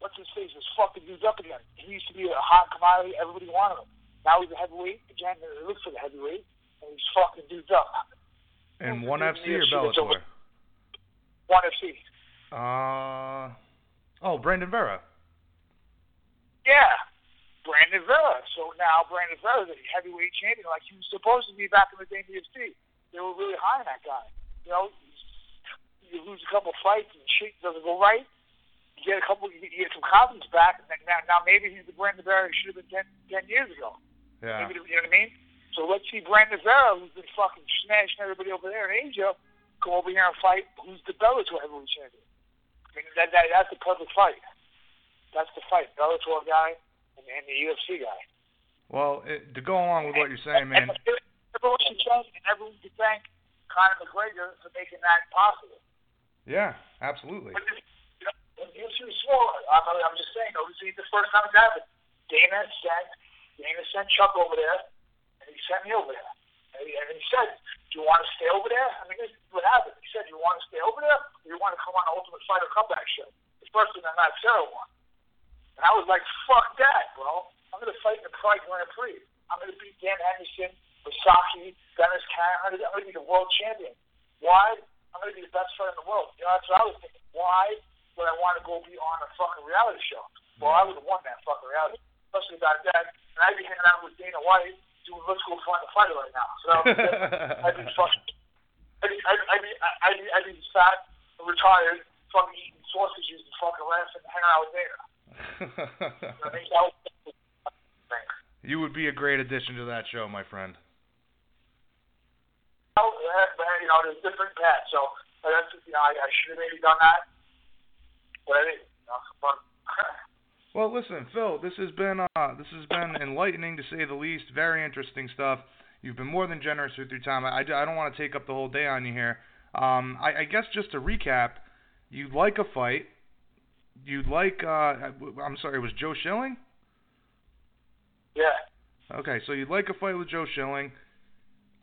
what's his face? This fucking dude's up again. He used to be a hot commodity. Everybody wanted him. Now he's a heavyweight. Again, it looks like a heavyweight. And he's fucking dude's up. And ONE F C or Bellator? ONE F C. Uh, oh, Brandon Vera. Yeah. Brandon Vera. So now Brandon Vera's a heavyweight champion like he was supposed to be back in the day in the U F C. They were really high on that guy. You know? You lose a couple fights and shit doesn't go right. You get a couple, you get some confidence back, and then now, now maybe he's the Brandon Vera he should have been ten, ten years ago. Yeah. Maybe, you know what I mean? So let's see Brandon Vera, who's been fucking smashing everybody over there in Asia, come over here and fight who's the Bellator heavyweight champion. I mean, that, that, that's the perfect fight. That's the fight, Bellator guy and, and the U F C guy. Well, it, to go along with and, what you're saying, and, man. And everyone should thank, and everyone should thank Conor McGregor for making that possible. Yeah, absolutely. But this, you know, U F C was small. I'm, I'm just saying, obviously, the first time it happened, Dana sent Dana sent Chuck over there, and he sent me over there. And he, and he said, do you want to stay over there? I mean, this is what happened. He said, do you want to stay over there, or do you want to come on the Ultimate Fighter comeback show? The first thing I'm not Sarah won. And I was like, fuck that, bro. I'm going to fight in the Pride Grand Prix. I'm going to beat Dan Henderson, Masaki, Dennis Cannon. I'm going to be the world champion. Why? I'm going to be the best friend in the world. You know, that's what I was thinking. Why would I want to go be on a fucking reality show? Well, I would have won that fucking reality show. Especially about that. And I'd be hanging out with Dana White doing Let's Go Find a Fighter right now. So I'd be fucking... I'd be, I'd, I'd, be, I'd, be, I'd be fat, retired, fucking eating sausages and fucking laughing and hanging out with Dana. You know, I think that was the thing. You would be a great addition to that show, my friend. You know, there's different paths, so that's, you know, I, I should have maybe done that, but I didn't. You know, but well, listen, Phil, this has been uh, this has been enlightening to say the least. Very interesting stuff. You've been more than generous with your time. I, I don't want to take up the whole day on you here. Um, I, I guess just to recap, you'd like a fight. You'd like. Uh, I'm sorry, was Joe Schilling? Yeah. Okay, so you'd like a fight with Joe Schilling.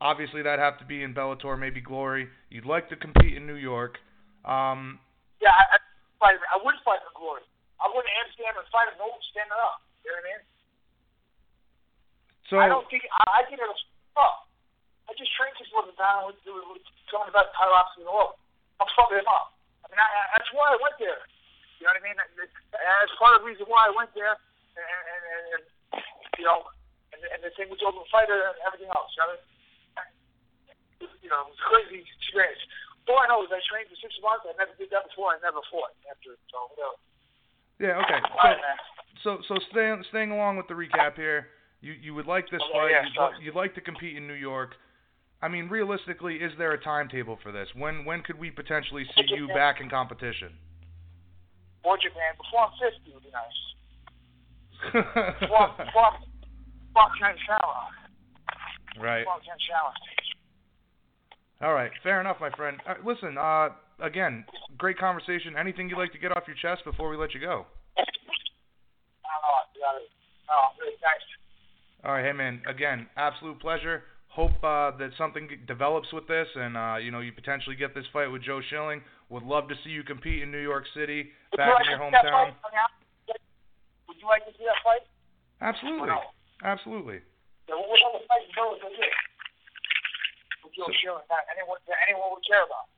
Obviously, that'd have to be in Bellator, maybe Glory. You'd like to compete in New York. Um, yeah, I, I, I would fight for Glory. I wouldn't Amsterdam and fight an old standing up. You know what I mean? So I don't think I, I think it'll up. I just trained this little down with, with, with talking about Tyrox and all. I'm fucking him up. I mean, I, I, that's why I went there. You know what I mean? That's part of the reason why I went there, and, and, and, and you know, and, and the thing with Open Fighter and everything else. You know what I mean? you know, it was a crazy experience. All I know is I trained for six months. I never did that before. I never fought after. So, whatever. Yeah, okay. So, right, so, so staying staying along with the recap here, you, you would like this okay, fight. Yeah, you'd, you'd like to compete in New York. I mean, realistically, is there a timetable for this? When when could we potentially see you back in competition? Board your man. Before I'm fifty would be nice. Before, before, before I can shower. Right. Before I can shower. All right, fair enough, my friend. Right, listen, uh, again, great conversation. Anything you'd like to get off your chest before we let you go? Oh, really nice. All right, hey man. Again, absolute pleasure. Hope uh, that something develops with this, and uh, you know, you potentially get this fight with Joe Schilling. Would love to see you compete in New York City, back in your hometown. Would you like to see that fight? Absolutely, absolutely. Yeah, what other fight Joe is here? So, anyone, anyone would care about.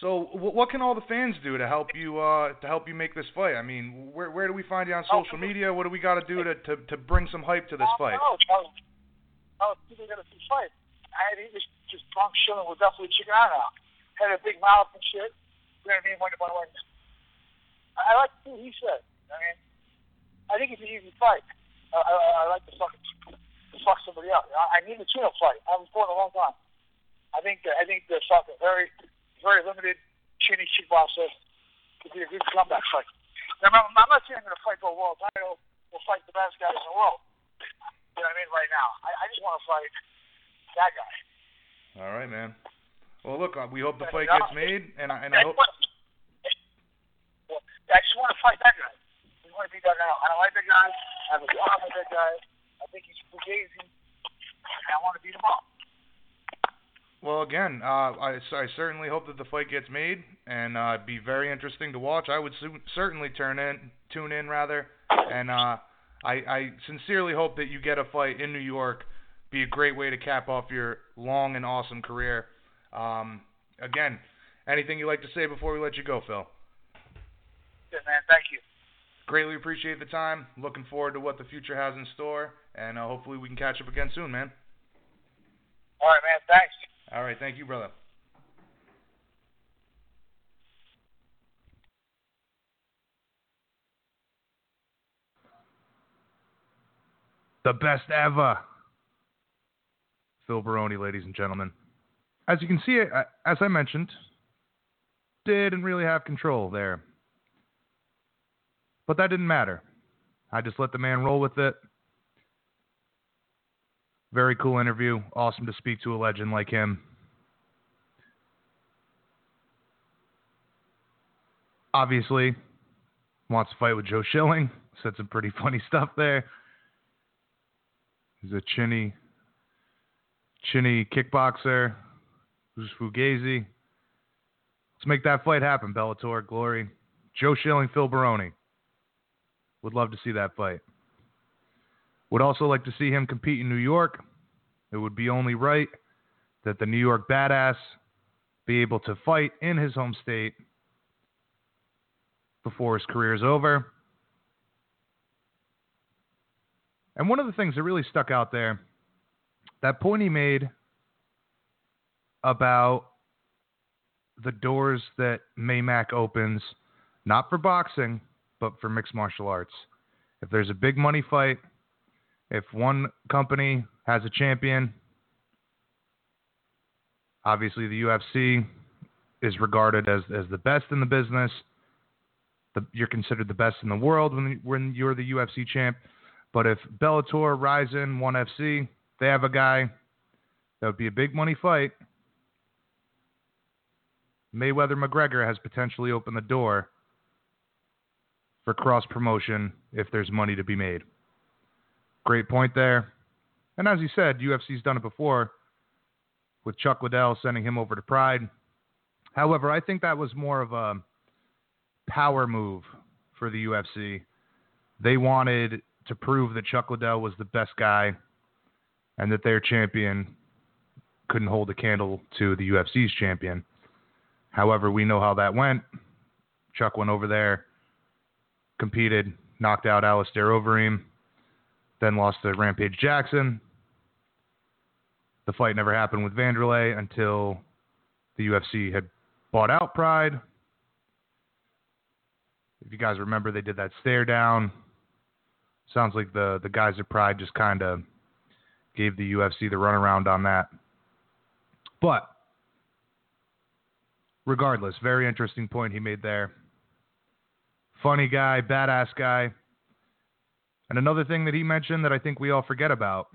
So, what can all the fans do to help you uh, to help you make this fight? I mean, where where do we find you on social oh, media? What do we got to do to, to, to bring some hype to this I fight? Know. I was, I was thinking of this fight. I had just just drunk Schilling with definitely chicken out. Had a big mouth and shit. You know what I mean? When, when, when. I, I like what he said. I mean, I think it's an easy fight. I, I, I like the fucking to fuck somebody up. I, I need a tune-up fight. I haven't fought in a long time. I think that, I think the fucking very, very limited chinny cheek boxer could be a good comeback fight. Now, I'm, I'm not saying I'm going to fight for a world title or fight the best guys in the world. You know what I mean? Right now, I, I just want to fight that guy. All right, man. Well, look, we hope the fight yeah, gets made, and I and I, I hope. Well, I just want to fight that guy. I just want to beat that guy. I don't like that guy. I have a problem with that guy. I think he's fugazi, and I want to beat him up. Well, again, uh, I, I certainly hope that the fight gets made, and uh, it'd be very interesting to watch. I would su- certainly turn in, tune in rather, and uh, I, I sincerely hope that you get a fight in New York. Be a great way to cap off your long and awesome career. Um, again, anything you'd like to say before we let you go, Phil? Good man, thank you. Greatly appreciate the time. Looking forward to what the future has in store, and uh, hopefully we can catch up again soon, man. All right, man. Thanks. All right. Thank you, brother. The best ever. Phil Baroni, ladies and gentlemen. As you can see, as I mentioned, didn't really have control there. But that didn't matter. I just let the man roll with it. Very cool interview. Awesome to speak to a legend like him. Obviously, wants to fight with Joe Schilling. Said some pretty funny stuff there. He's a chinny, chinny kickboxer who's fugazi. Let's make that fight happen, Bellator, Glory. Joe Schilling, Phil Baroni. Would love to see that fight. Would also like to see him compete in New York. It would be only right that the New York badass be able to fight in his home state before his career is over. And one of the things that really stuck out there, that point he made about the doors that Maymac opens, not for boxing, but for mixed martial arts. If there's a big money fight, if one company has a champion, obviously the U F C is regarded as, as the best in the business. The, you're considered the best in the world when, when you're the U F C champ. But if Bellator, Rizin, ONE F C, they have a guy that would be a big money fight, Mayweather McGregor has potentially opened the door for cross-promotion if there's money to be made. Great point there. And as he said, U F C's done it before with Chuck Liddell sending him over to Pride. However, I think that was more of a power move for the U F C. They wanted to prove that Chuck Liddell was the best guy and that their champion couldn't hold a candle to the U F C's champion. However, we know how that went. Chuck went over there, competed, knocked out Alistair Overeem, then lost to Rampage Jackson. The fight never happened with Vanderlei until the U F C had bought out Pride. If you guys remember, they did that stare down. Sounds like the, the guys at Pride just kind of gave the U F C the runaround on that. But regardless, very interesting point he made there. Funny guy, badass guy. And another thing that he mentioned that I think we all forget about,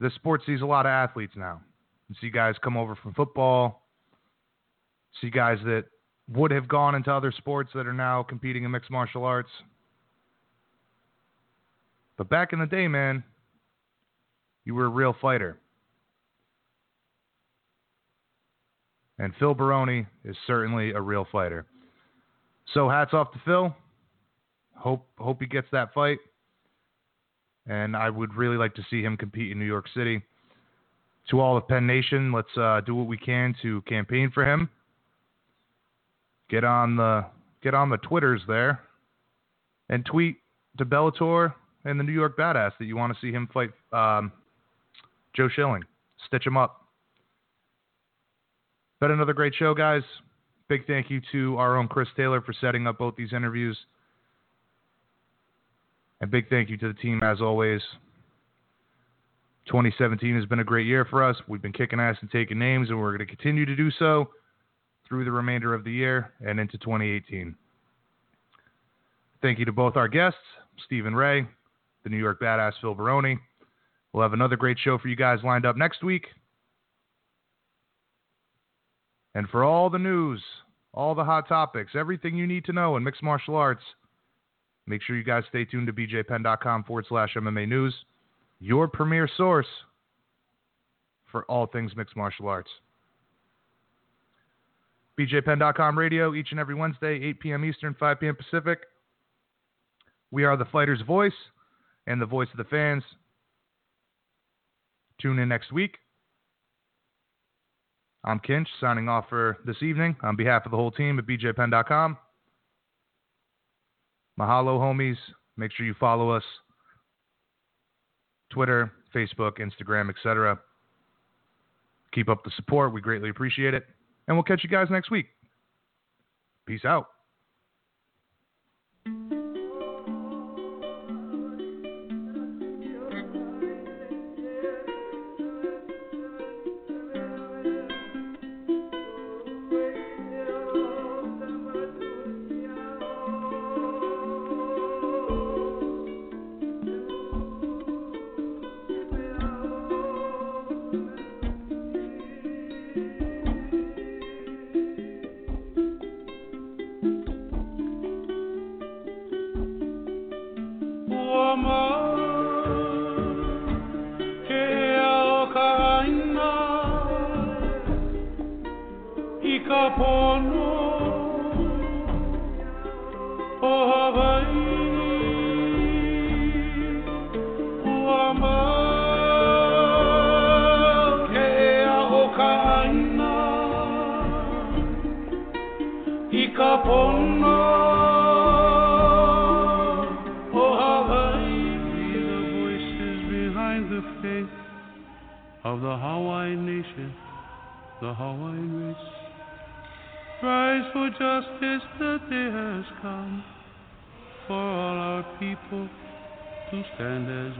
this sport sees a lot of athletes now. You see guys come over from football, see guys that would have gone into other sports that are now competing in mixed martial arts. But back in the day, man, you were a real fighter. And Phil Baroni is certainly a real fighter. So hats off to Phil. Hope hope he gets that fight. And I would really like to see him compete in New York City. To all of Penn Nation, let's uh, do what we can to campaign for him. Get on the get on the Twitters there, and tweet to Bellator and the New York Badass that you want to see him fight um, Joe Schilling. Stitch him up. But another great show, guys. Big thank you to our own Chris Taylor for setting up both these interviews. And big thank you to the team, as always. twenty seventeen has been a great year for us. We've been kicking ass and taking names, and we're going to continue to do so through the remainder of the year and into twenty eighteen. Thank you to both our guests, Stephen Ray, the New York Badass Phil Baroni. We'll have another great show for you guys lined up next week. And for all the news, all the hot topics, everything you need to know in mixed martial arts, make sure you guys stay tuned to BJPenn.com forward slash MMA News, your premier source for all things mixed martial arts. B J Penn dot com radio each and every Wednesday, eight p.m. Eastern, five p.m. Pacific. We are the fighter's voice and the voice of the fans. Tune in next week. I'm Kinch, signing off for this evening on behalf of the whole team at B J Penn dot com. Mahalo, homies. Make sure you follow us. Twitter, Facebook, Instagram, et cetera. Keep up the support. We greatly appreciate it. And we'll catch you guys next week. Peace out.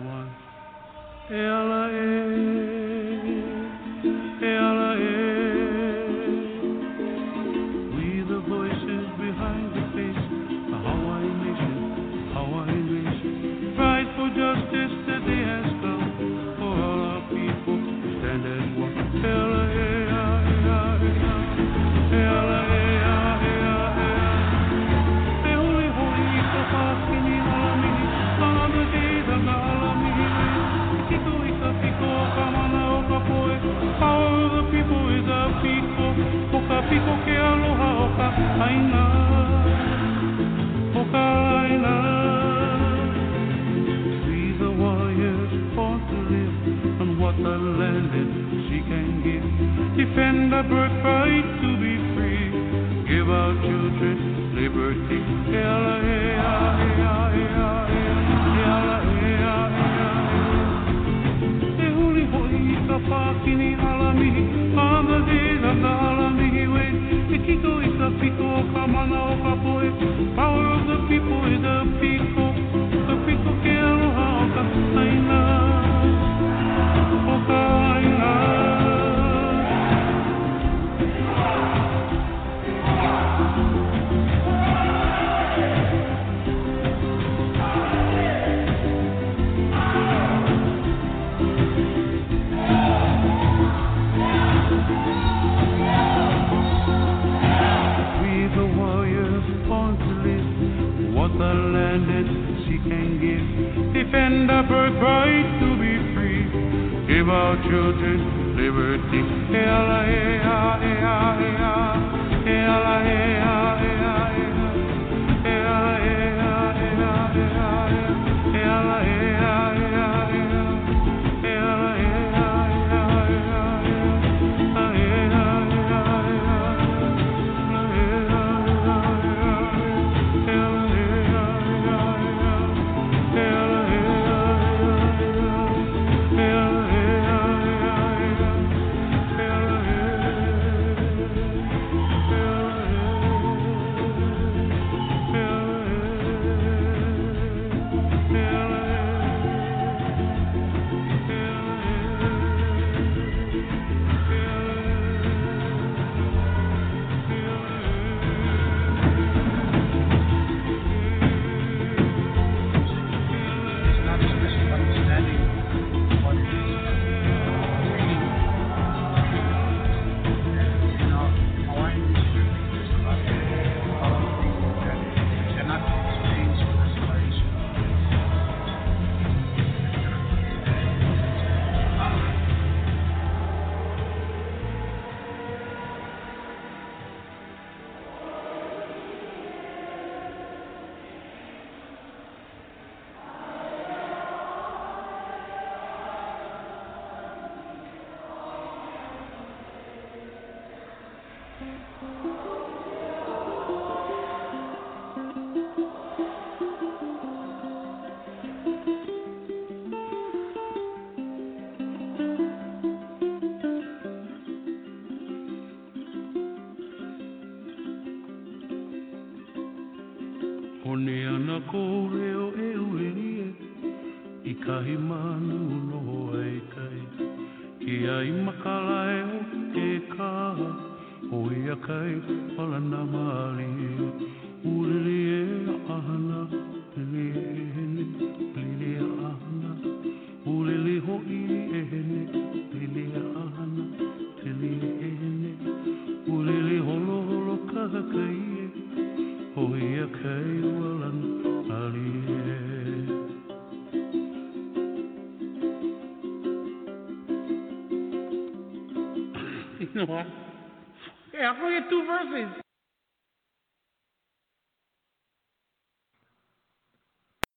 Fuck.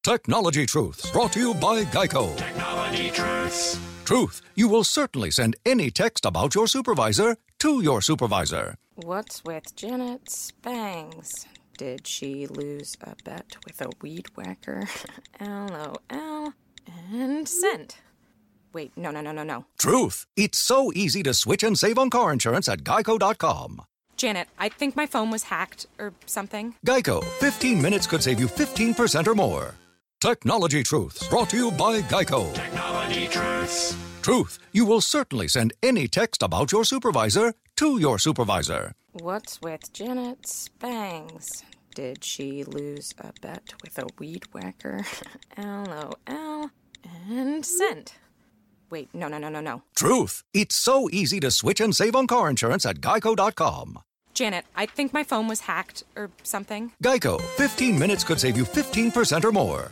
Technology Truths, brought to you by Geico. Technology Truths. Truth, you will certainly send any text about your supervisor to your supervisor. What's with Janet Spangs? Did she lose a bet with a weed whacker? LOL. And sent. Wait, no, no, no, no, no. Truth, it's so easy to switch and save on car insurance at geico dot com. Janet, I think my phone was hacked or something. Geico, fifteen minutes could save you fifteen percent or more. Technology Truths, brought to you by Geico. Technology Truths. Truth, you will certainly send any text about your supervisor to your supervisor. What's with Janet Spangs? Did she lose a bet with a weed whacker? LOL. And sent. Wait, no, no, no, no, no. Truth, it's so easy to switch and save on car insurance at geico dot com. Janet, I think my phone was hacked or something. Geico, fifteen minutes could save you fifteen percent or more.